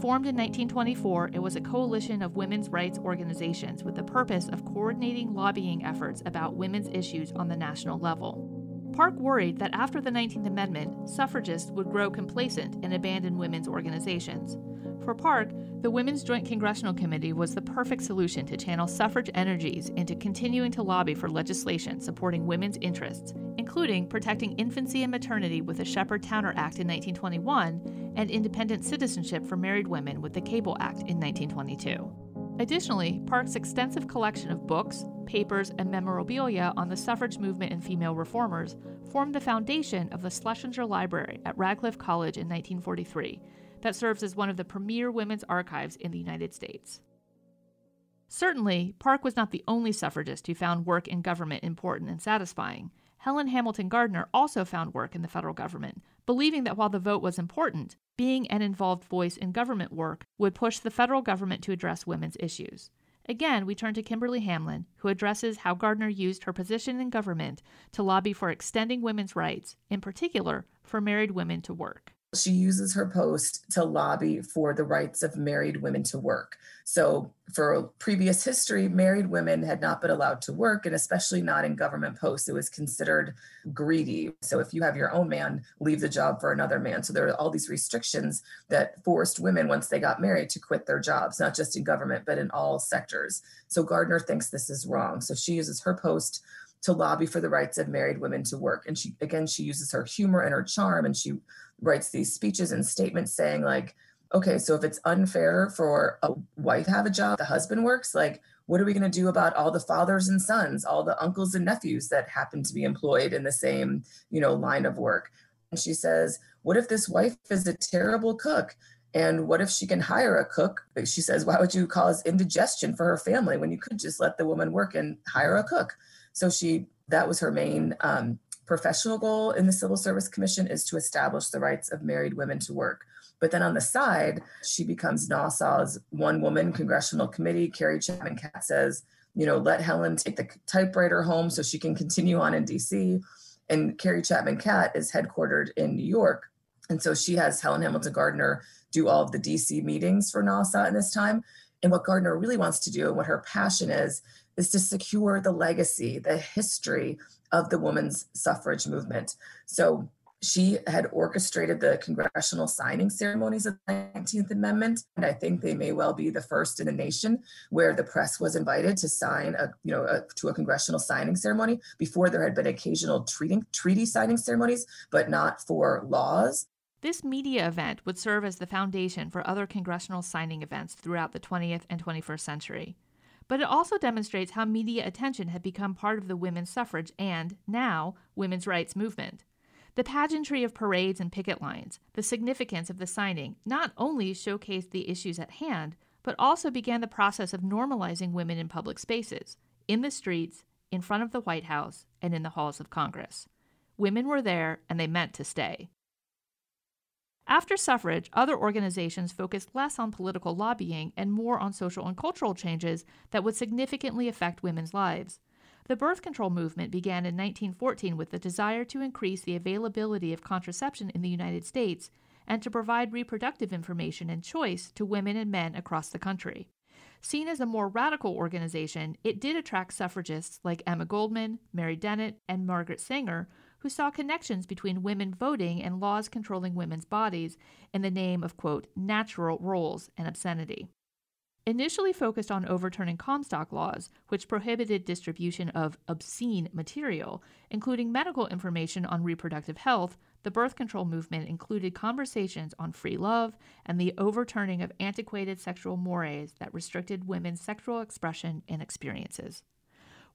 Formed in 1924, it was a coalition of women's rights organizations with the purpose of coordinating lobbying efforts about women's issues on the national level. Park worried that after the 19th Amendment, suffragists would grow complacent and abandon women's organizations. For Park, the Women's Joint Congressional Committee was the perfect solution to channel suffrage energies into continuing to lobby for legislation supporting women's interests, including protecting infancy and maternity with the Shepherd-Towner Act in 1921 and independent citizenship for married women with the Cable Act in 1922. Additionally, Park's extensive collection of books, papers, and memorabilia on the suffrage movement and female reformers formed the foundation of the Schlesinger Library at Radcliffe College in 1943 that serves as one of the premier women's archives in the United States. Certainly, Park was not the only suffragist who found work in government important and satisfying. Helen Hamilton Gardner also found work in the federal government, believing that while the vote was important, being an involved voice in government work would push the federal government to address women's issues. Again, we turn to Kimberly Hamlin, who addresses how Gardner used her position in government to lobby for extending women's rights, in particular for married women to work. She uses her post to lobby for the rights of married women to work. So for previous history, married women had not been allowed to work, and especially not in government posts. It was considered greedy. So if you have your own man, leave the job for another man. So there are all these restrictions that forced women, once they got married, to quit their jobs, not just in government, but in all sectors. So Gardner thinks this is wrong. So she uses her post to lobby for the rights of married women to work. And she uses her humor and her charm, and she writes these speeches and statements saying, like, okay, so if it's unfair for a wife to have a job, the husband works, like, what are we going to do about all the fathers and sons, all the uncles and nephews that happen to be employed in the same, line of work? And she says, what if this wife is a terrible cook? And what if she can hire a cook? She says, why would you cause indigestion for her family when you could just let the woman work and hire a cook? So that was her main professional goal in the Civil Service Commission, is to establish the rights of married women to work. But then on the side, she becomes NAWSA's one-woman congressional committee. Carrie Chapman Catt says, let Helen take the typewriter home so she can continue on in D.C. And Carrie Chapman Catt is headquartered in New York. And so she has Helen Hamilton Gardner do all of the D.C. meetings for NAWSA in this time. And what Gardner really wants to do, and what her passion is to secure the legacy, the history of the women's suffrage movement. So she had orchestrated the congressional signing ceremonies of the 19th Amendment, and I think they may well be the first in the nation where the press was invited to sign to a congressional signing ceremony. Before, there had been occasional treaty signing ceremonies, but not for laws. This media event would serve as the foundation for other congressional signing events throughout the 20th and 21st century. But it also demonstrates how media attention had become part of the women's suffrage and, now, women's rights movement. The pageantry of parades and picket lines, the significance of the signing, not only showcased the issues at hand, but also began the process of normalizing women in public spaces, in the streets, in front of the White House, and in the halls of Congress. Women were there, and they meant to stay. After suffrage, other organizations focused less on political lobbying and more on social and cultural changes that would significantly affect women's lives. The birth control movement began in 1914 with the desire to increase the availability of contraception in the United States and to provide reproductive information and choice to women and men across the country. Seen as a more radical organization, it did attract suffragists like Emma Goldman, Mary Dennett, and Margaret Sanger, who saw connections between women voting and laws controlling women's bodies in the name of, quote, natural roles and obscenity. Initially focused on overturning Comstock laws, which prohibited distribution of obscene material, including medical information on reproductive health, the birth control movement included conversations on free love and the overturning of antiquated sexual mores that restricted women's sexual expression and experiences.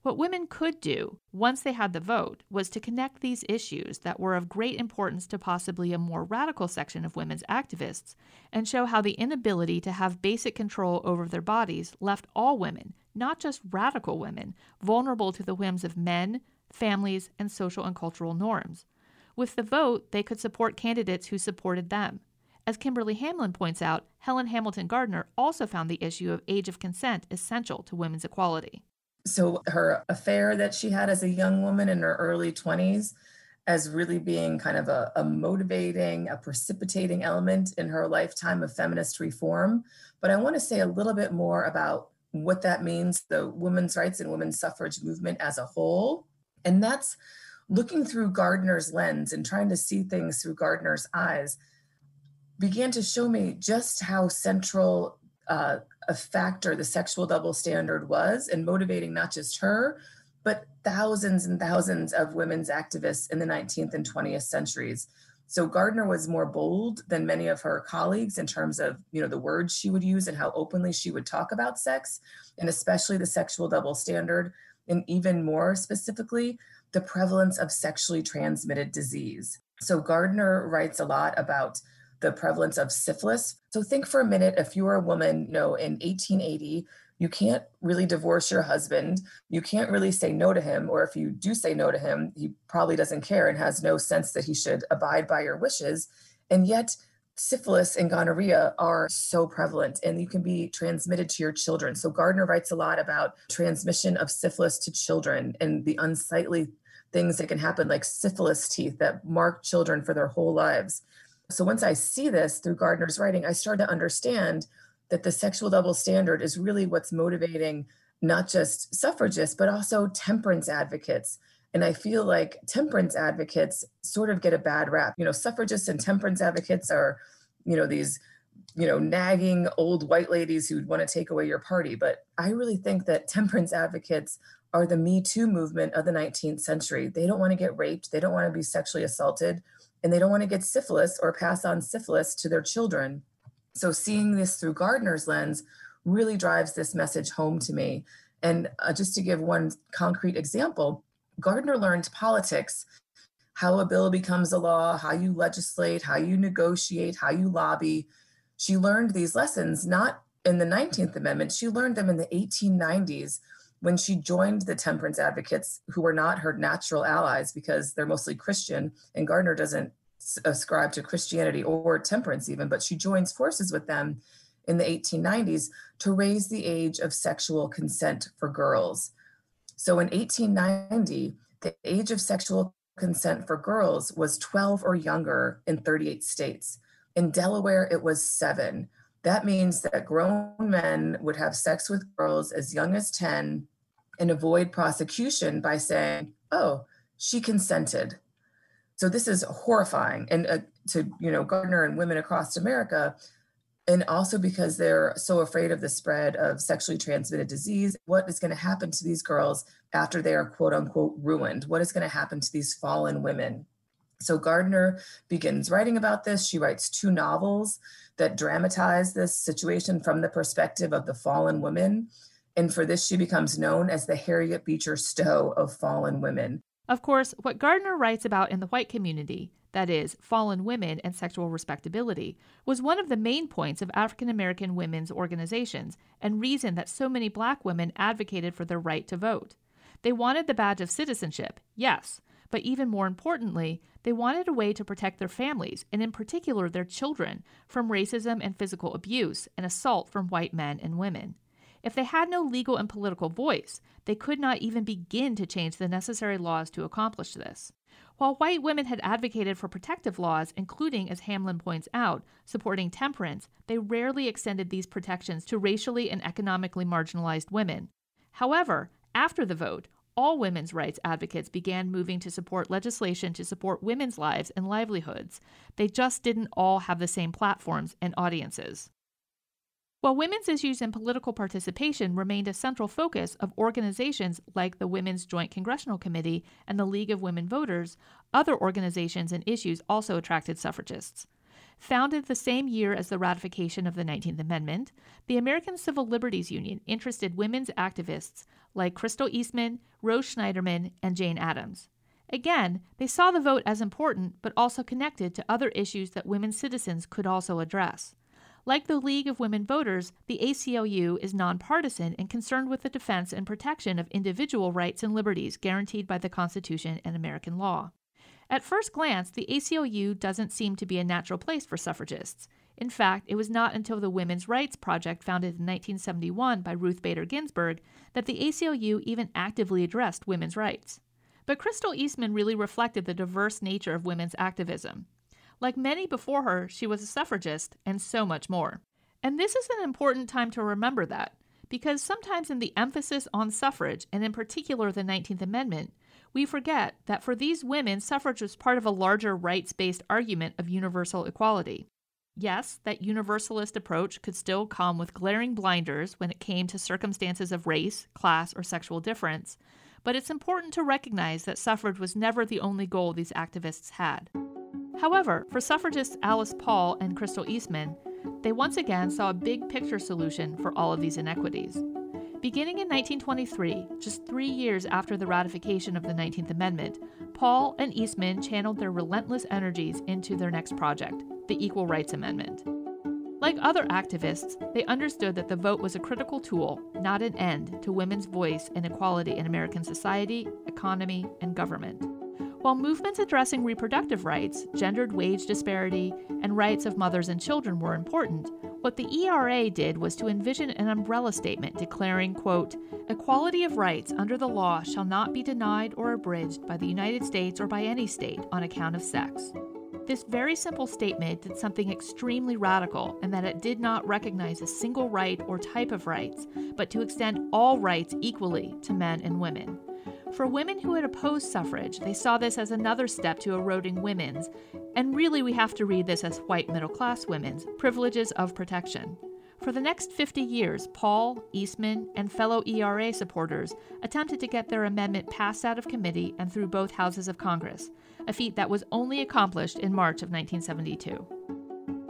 What women could do, once they had the vote, was to connect these issues that were of great importance to possibly a more radical section of women's activists and show how the inability to have basic control over their bodies left all women, not just radical women, vulnerable to the whims of men, families, and social and cultural norms. With the vote, they could support candidates who supported them. As Kimberly Hamlin points out, Helen Hamilton Gardner also found the issue of age of consent essential to women's equality. So her affair that she had as a young woman in her early 20s as really being kind of a motivating, a precipitating element in her lifetime of feminist reform. But I want to say a little bit more about what that means, the women's rights and women's suffrage movement as a whole. And that's looking through Gardner's lens and trying to see things through Gardner's eyes began to show me just how central a factor the sexual double standard was in motivating not just her, but thousands and thousands of women's activists in the 19th and 20th centuries. So Gardner was more bold than many of her colleagues in terms of, the words she would use and how openly she would talk about sex, and especially the sexual double standard, and even more specifically, the prevalence of sexually transmitted disease. So Gardner writes a lot about the prevalence of syphilis. So think for a minute, if you were a woman, in 1880, you can't really divorce your husband. You can't really say no to him. Or if you do say no to him, he probably doesn't care and has no sense that he should abide by your wishes. And yet syphilis and gonorrhea are so prevalent and you can be transmitted to your children. So Gardner writes a lot about transmission of syphilis to children and the unsightly things that can happen, like syphilis teeth that mark children for their whole lives. So once I see this through Gardner's writing, I start to understand that the sexual double standard is really what's motivating not just suffragists, but also temperance advocates. And I feel like temperance advocates sort of get a bad rap. Suffragists and temperance advocates are, these, nagging old white ladies who want to take away your party. But I really think that temperance advocates are the Me Too movement of the 19th century. They don't want to get raped. They don't want to be sexually assaulted. And they don't want to get syphilis or pass on syphilis to their children. So seeing this through Gardner's lens really drives this message home to me. And just to give one concrete example, Gardner learned politics, how a bill becomes a law, how you legislate, how you negotiate, how you lobby. She learned these lessons not in the 19th Amendment. She learned them in the 1890s when she joined the temperance advocates, who were not her natural allies because they're mostly Christian, and Gardner doesn't ascribe to Christianity or temperance even, but she joins forces with them in the 1890s to raise the age of sexual consent for girls. So in 1890, the age of sexual consent for girls was 12 or younger in 38 states. In Delaware, it was 7. That means that grown men would have sex with girls as young as 10 and avoid prosecution by saying, oh, she consented. So this is horrifying. And to Gardner and women across America, and also because they're so afraid of the spread of sexually transmitted disease, what is going to happen to these girls after they are, quote unquote, ruined? What is going to happen to these fallen women? So Gardner begins writing about this. She writes 2 novels that dramatize this situation from the perspective of the fallen women. And for this, she becomes known as the Harriet Beecher Stowe of fallen women. Of course, what Gardner writes about in the white community, that is, fallen women and sexual respectability, was one of the main points of African American women's organizations and reason that so many Black women advocated for their right to vote. They wanted the badge of citizenship, yes, But even more importantly, they wanted a way to protect their families, and in particular their children, from racism and physical abuse and assault from white men and women. If they had no legal and political voice, they could not even begin to change the necessary laws to accomplish this. While white women had advocated for protective laws, including, as Hamlin points out, supporting temperance, they rarely extended these protections to racially and economically marginalized women. However, after the vote, all women's rights advocates began moving to support legislation to support women's lives and livelihoods. They just didn't all have the same platforms and audiences. While women's issues and political participation remained a central focus of organizations like the Women's Joint Congressional Committee and the League of Women Voters, other organizations and issues also attracted suffragists. Founded the same year as the ratification of the 19th Amendment, the American Civil Liberties Union interested women's activists like Crystal Eastman, Rose Schneiderman, and Jane Addams. Again, they saw the vote as important, but also connected to other issues that women citizens could also address. Like the League of Women Voters, the ACLU is nonpartisan and concerned with the defense and protection of individual rights and liberties guaranteed by the Constitution and American law. At first glance, the ACLU doesn't seem to be a natural place for suffragists. In fact, it was not until the Women's Rights Project, founded in 1971 by Ruth Bader Ginsburg, that the ACLU even actively addressed women's rights. But Crystal Eastman really reflected the diverse nature of women's activism. Like many before her, she was a suffragist and so much more. And this is an important time to remember that, because sometimes in the emphasis on suffrage, and in particular the 19th Amendment, we forget that for these women, suffrage was part of a larger rights-based argument of universal equality. Yes, that universalist approach could still come with glaring blinders when it came to circumstances of race, class, or sexual difference, but it's important to recognize that suffrage was never the only goal these activists had. However, for suffragists Alice Paul and Crystal Eastman, they once again saw a big-picture solution for all of these inequities. Beginning in 1923, just 3 years after the ratification of the 19th Amendment, Paul and Eastman channeled their relentless energies into their next project, the Equal Rights Amendment. Like other activists, they understood that the vote was a critical tool, not an end, to women's voice and equality in American society, economy, and government. While movements addressing reproductive rights, gendered wage disparity, and rights of mothers and children were important, what the ERA did was to envision an umbrella statement declaring, quote, "Equality of rights under the law shall not be denied or abridged by the United States or by any state on account of sex." This very simple statement did something extremely radical in that it did not recognize a single right or type of rights, but to extend all rights equally to men and women. For women who had opposed suffrage, they saw this as another step to eroding women's, and really we have to read this as white middle-class women's, privileges of protection. For the next 50 years, Paul, Eastman, and fellow ERA supporters attempted to get their amendment passed out of committee and through both houses of Congress, a feat that was only accomplished in March of 1972.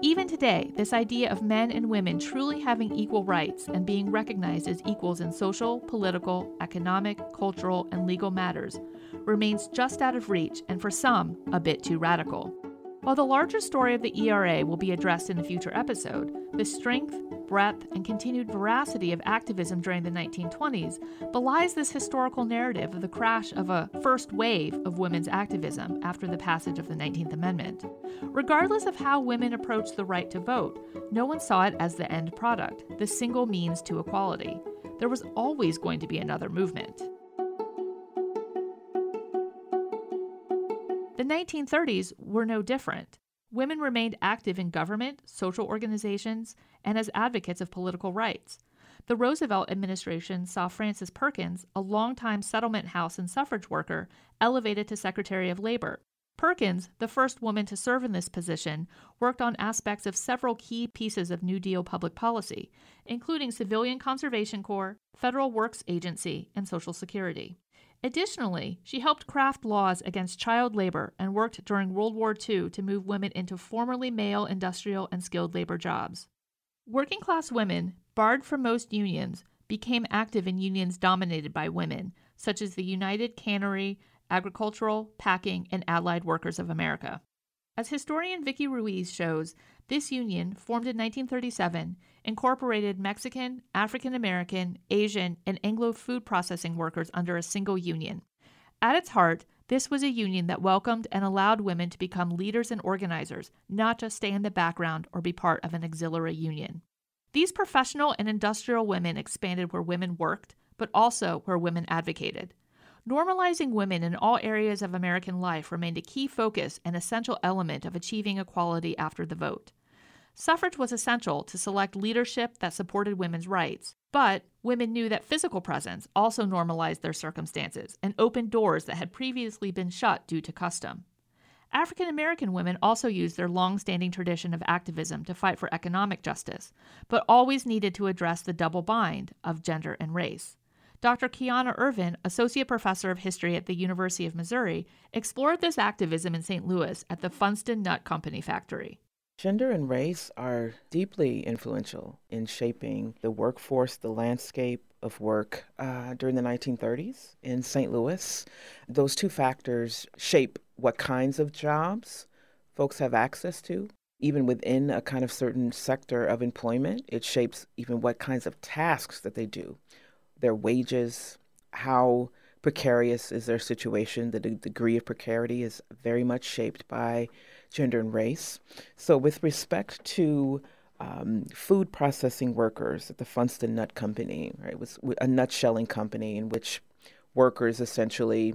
Even today, this idea of men and women truly having equal rights and being recognized as equals in social, political, economic, cultural, and legal matters remains just out of reach and for some, a bit too radical. While the larger story of the ERA will be addressed in a future episode, the strength, breadth, and continued veracity of activism during the 1920s belies this historical narrative of the crash of a first wave of women's activism after the passage of the 19th Amendment. Regardless of how women approached the right to vote, no one saw it as the end product, the single means to equality. There was always going to be another movement. The 1930s were no different. Women remained active in government, social organizations, and as advocates of political rights. The Roosevelt administration saw Frances Perkins, a longtime settlement house and suffrage worker, elevated to Secretary of Labor. Perkins, the first woman to serve in this position, worked on aspects of several key pieces of New Deal public policy, including Civilian Conservation Corps, Federal Works Agency, and Social Security. Additionally, she helped craft laws against child labor and worked during World War II to move women into formerly male industrial and skilled labor jobs. Working-class women, barred from most unions, became active in unions dominated by women, such as the United Cannery, Agricultural, Packing, and Allied Workers of America. As historian Vicky Ruiz shows, this union, formed in 1937, incorporated Mexican, African American, Asian, and Anglo food processing workers under a single union. At its heart, This was a union that welcomed and allowed women to become leaders and organizers, not just stay in the background or be part of an auxiliary union. These professional and industrial women expanded where women worked, but also where women advocated. Normalizing women in all areas of American life remained a key focus and essential element of achieving equality after the vote. Suffrage was essential to select leadership that supported women's rights, but women knew that physical presence also normalized their circumstances and opened doors that had previously been shut due to custom. African American women also used their long-standing tradition of activism to fight for economic justice, but always needed to address the double bind of gender and race. Dr. Kiana Irvin, associate professor of history at the University of Missouri, explored this activism in St. Louis at the Funston Nut Company factory. Gender and race are deeply influential in shaping the workforce, the landscape of work during the 1930s in St. Louis. Those two factors shape what kinds of jobs folks have access to. Even within a kind of certain sector of employment, it shapes even what kinds of tasks that they do, their wages, how precarious is their situation. The degree of precarity is very much shaped by gender and race. So with respect to food processing workers at the Funston Nut Company, right, it was a nutshelling company in which workers essentially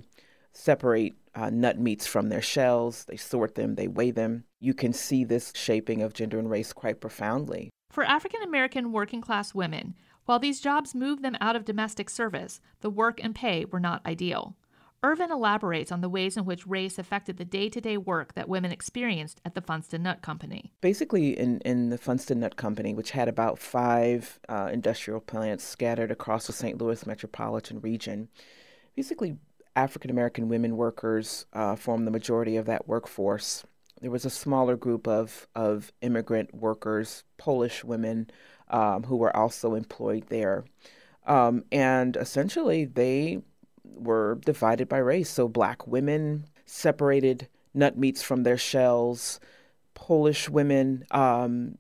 separate nut meats from their shells, they sort them, they weigh them. You can see this shaping of gender and race quite profoundly. For African-American working-class women, while these jobs moved them out of domestic service, the work and pay were not ideal. Irvin elaborates on the ways in which race affected the day-to-day work that women experienced at the Funston Nut Company. Basically, in the Funston Nut Company, which had about five industrial plants scattered across the St. Louis metropolitan region, basically African-American women workers formed the majority of that workforce. There was a smaller group of immigrant workers, Polish women, who were also employed there. And essentially, they were divided by race. So Black women separated nut meats from their shells. Polish women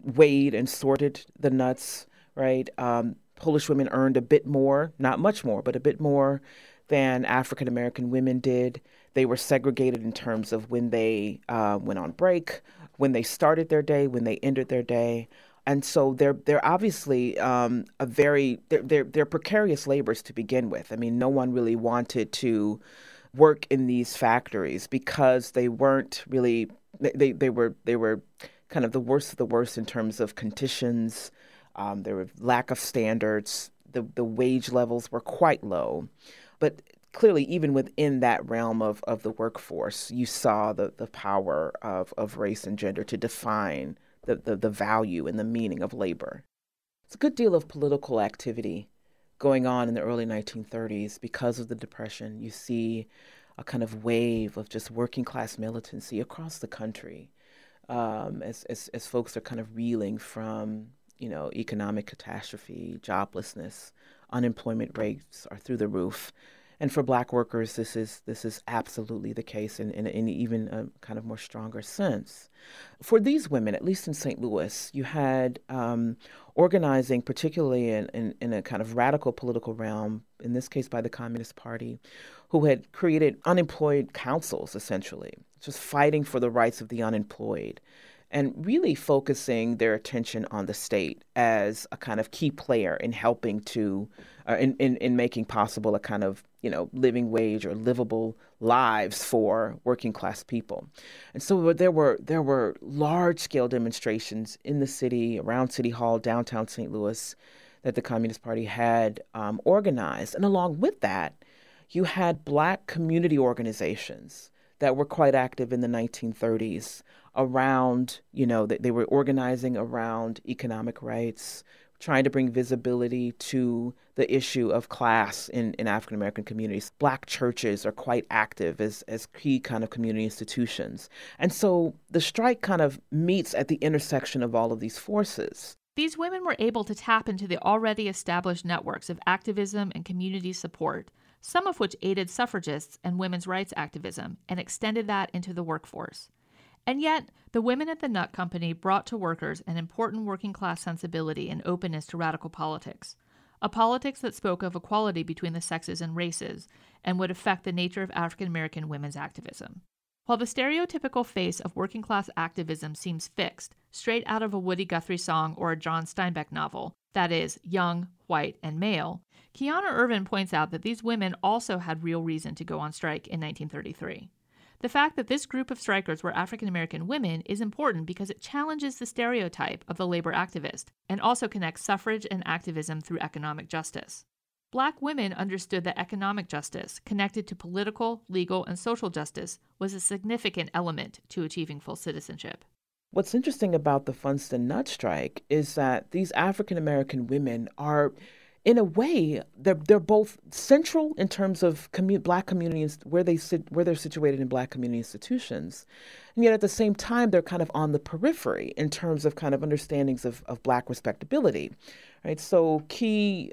weighed and sorted the nuts, right? Polish women earned a bit more, not much more, but a bit more than African American women did. They were segregated in terms of when they went on break, when they started their day, when they ended their day. And so they're obviously they're precarious labors to begin with. I mean, no one really wanted to work in these factories because they weren't really they were kind of the worst of the worst in terms of conditions. There were lack of standards. The wage levels were quite low, but clearly, even within that realm of the workforce, you saw the power of race and gender to define the value and the meaning of labor. It's a good deal of political activity going on in the early 1930s because of the Depression. You see a kind of wave of just working class militancy across the country as folks are kind of reeling from, you know, economic catastrophe, joblessness, unemployment rates are through the roof. And for Black workers, this is absolutely the case in even a kind of more stronger sense. For these women, at least in St. Louis, you had organizing, particularly in a kind of radical political realm, in this case by the Communist Party, who had created unemployed councils, essentially, just fighting for the rights of the unemployed and really focusing their attention on the state as a kind of key player in helping to, in making possible a kind of, you know, living wage or livable lives for working class people. And so there were large scale demonstrations in the city, around City Hall, downtown St. Louis, that the Communist Party had organized. And along with that, you had Black community organizations that were quite active in the 1930s around, you know, that they were organizing around economic rights, trying to bring visibility to the issue of class in African-American communities. Black churches are quite active as key kind of community institutions. And so the strike kind of meets at the intersection of all of these forces. These women were able to tap into the already established networks of activism and community support, some of which aided suffragists and women's rights activism and extended that into the workforce. And yet, the women at the Nut Company brought to workers an important working class sensibility and openness to radical politics. a politics that spoke of equality between the sexes and races and would affect the nature of African-American women's activism. While the stereotypical face of working-class activism seems fixed, straight out of a Woody Guthrie song or a John Steinbeck novel, that is, young, white, and male, Kiana Irvin points out that these women also had real reason to go on strike in 1933. The fact that this group of strikers were African-American women is important because it challenges the stereotype of the labor activist and also connects suffrage and activism through economic justice. Black women understood that economic justice, connected to political, legal, and social justice, was a significant element to achieving full citizenship. What's interesting about the Funston Nut strike is that these African-American women are, in a way, they're both central in terms of Black communities, where they're situated in Black community institutions. And yet at the same time, they're kind of on the periphery in terms of kind of understandings of Black respectability, right? So key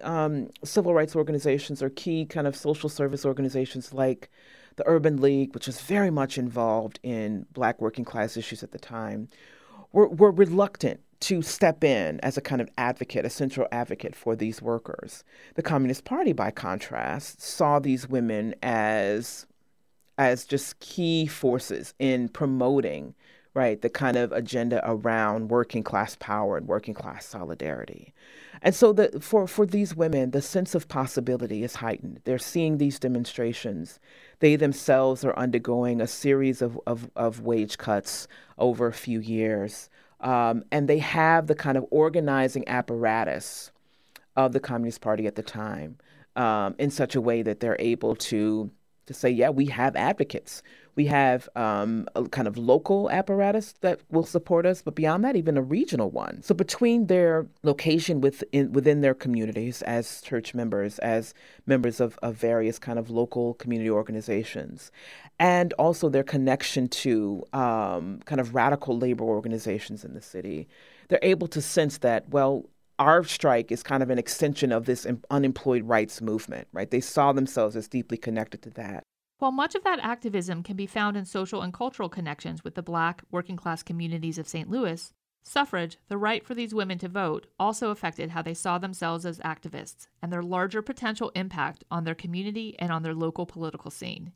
civil rights organizations or key kind of social service organizations like the Urban League, which was very much involved in Black working class issues at the time, were reluctant to step in as a kind of advocate, a central advocate for these workers. The Communist Party, by contrast, saw these women as just key forces in promoting, right, the kind of agenda around working class power and working class solidarity. And so for these women, the sense of possibility is heightened. They're seeing these demonstrations. They themselves are undergoing a series of wage cuts over a few years. And they have the kind of organizing apparatus of the Communist Party at the time in such a way that they're able to say, yeah, we have advocates. We have a kind of local apparatus that will support us, but beyond that, even a regional one. So between their location within their communities as church members, as members of various kind of local community organizations, and also their connection to kind of radical labor organizations in the city, they're able to sense that, well, our strike is kind of an extension of this unemployed rights movement, right? They saw themselves as deeply connected to that. While much of that activism can be found in social and cultural connections with the Black working-class communities of St. Louis, suffrage, the right for these women to vote, also affected how they saw themselves as activists and their larger potential impact on their community and on their local political scene.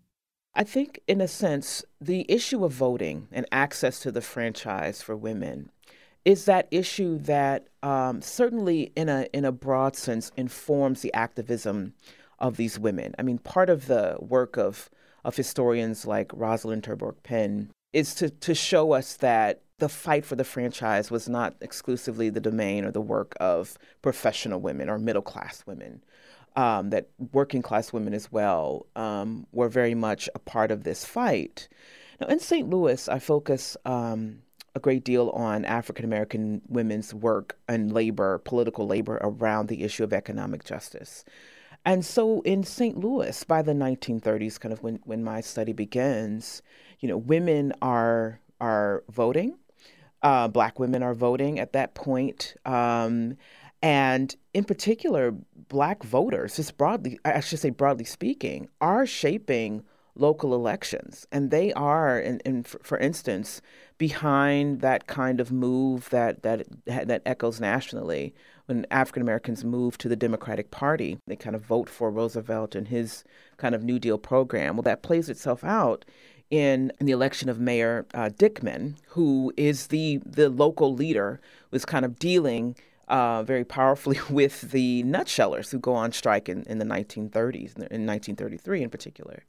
I think, in a sense, the issue of voting and access to the franchise for women is that issue that certainly, in a broad sense, informs the activism of these women. I mean, part of the work of historians like Rosalind Terburg Penn is to show us that the fight for the franchise was not exclusively the domain or the work of professional women or middle-class women, that working-class women as well were very much a part of this fight. Now, in St. Louis, I focus a great deal on African-American women's work and labor, political labor, around the issue of economic justice. And so in St. Louis, by the 1930s, kind of when my study begins, you know, women are voting. Black women are voting at that point. And in particular, Black voters, just broadly, I should say broadly speaking, are shaping local elections. And they are, for instance, behind that kind of move that echoes nationally. When African Americans moved to the Democratic Party, they kind of vote for Roosevelt and his kind of New Deal program. Well, that plays itself out in the election of Mayor Dickman, who is the local leader, was kind of dealing very powerfully with the nutshellers who go on strike in the 1930s, in 1933 in particular.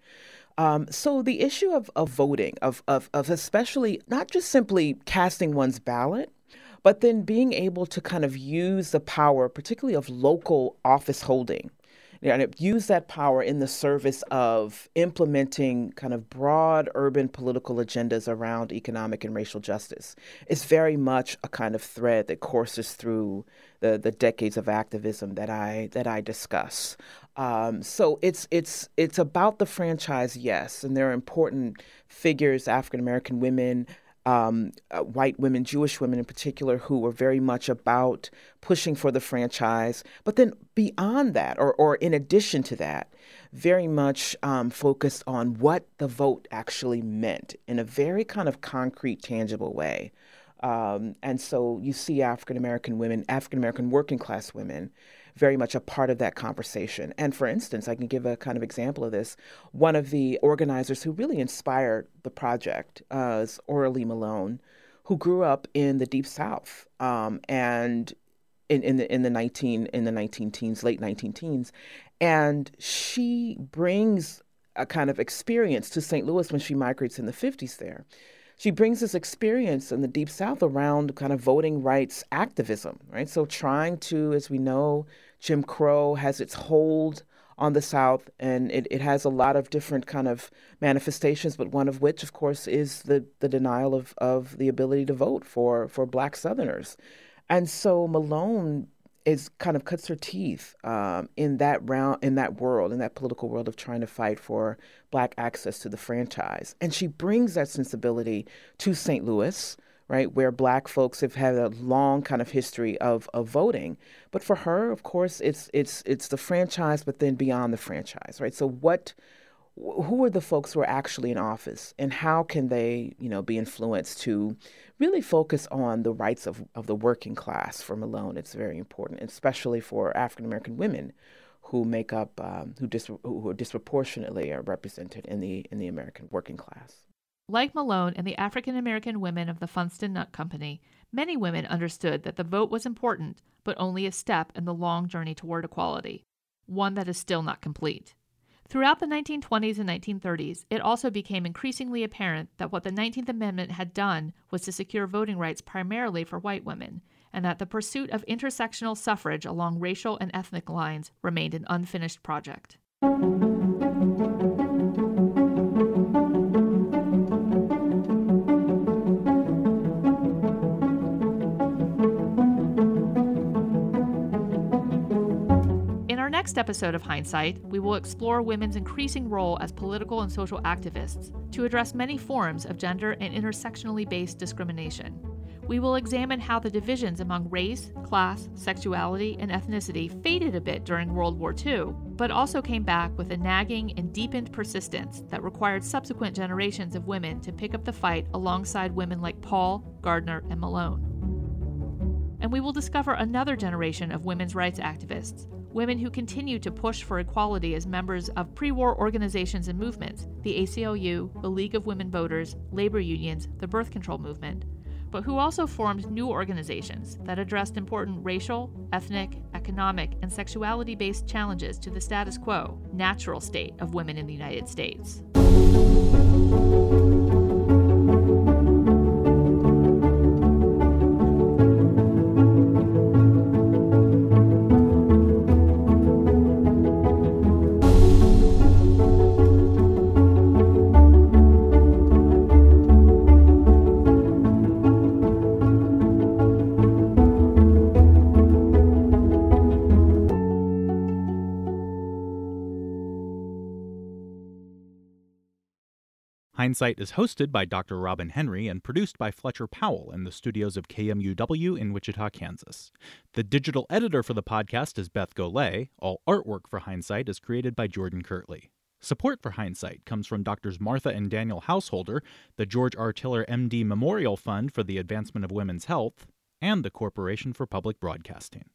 So the issue of voting, of especially not just simply casting one's ballot, but then being able to kind of use the power, particularly of local office holding, and use that power in the service of implementing kind of broad urban political agendas around economic and racial justice, is very much a kind of thread that courses through the decades of activism that I discuss. So it's about the franchise, yes, and there are important figures, African American women, white women, Jewish women in particular, who were very much about pushing for the franchise. But then beyond that, or in addition to that, very much focused on what the vote actually meant in a very kind of concrete, tangible way. And so you see African-American women, African-American working class women, very much a part of that conversation. And for instance, I can give a kind of example of this. One of the organizers who really inspired the project is Orlie Malone, who grew up in the Deep South and in the late 19 teens, and she brings a kind of experience to St. Louis when she migrates in the 50s there. She brings this experience in the Deep South around kind of voting rights activism, right? So trying to, as we know, Jim Crow has its hold on the South, and it has a lot of different kind of manifestations, but one of which, of course, is the denial of the ability to vote for Black Southerners. And so Malone is kind of cuts her teeth in that political world of trying to fight for Black access to the franchise. And she brings that sensibility to St. Louis, right, where Black folks have had a long kind of history of voting. But for her, of course, it's the franchise, but then beyond the franchise, right? So who are the folks who are actually in office, and how can they, be influenced to really focus on the rights of the working class? For Malone, it's very important, especially for African American women, who make up who are disproportionately are represented in the American working class. Like Malone and the African American women of the Funston Nut Company, many women understood that the vote was important, but only a step in the long journey toward equality, one that is still not complete. Throughout the 1920s and 1930s, it also became increasingly apparent that what the 19th Amendment had done was to secure voting rights primarily for white women, and that the pursuit of intersectional suffrage along racial and ethnic lines remained an unfinished project. Next episode of Hindsight, we will explore women's increasing role as political and social activists to address many forms of gender and intersectionally based discrimination. We will examine how the divisions among race, class, sexuality, and ethnicity faded a bit during World War II, but also came back with a nagging and deepened persistence that required subsequent generations of women to pick up the fight alongside women like Paul, Gardner, and Malone. And we will discover another generation of women's rights activists, women who continue to push for equality as members of pre-war organizations and movements, the ACLU, the League of Women Voters, labor unions, the birth control movement, but who also formed new organizations that addressed important racial, ethnic, economic, and sexuality-based challenges to the status quo, natural state of women in the United States. Hindsight is hosted by Dr. Robin Henry and produced by Fletcher Powell in the studios of KMUW in Wichita, Kansas. The digital editor for the podcast is Beth Golay. All artwork for Hindsight is created by Jordan Kirtley. Support for Hindsight comes from Drs. Martha and Daniel Householder, the George R. Tiller MD Memorial Fund for the Advancement of Women's Health, and the Corporation for Public Broadcasting.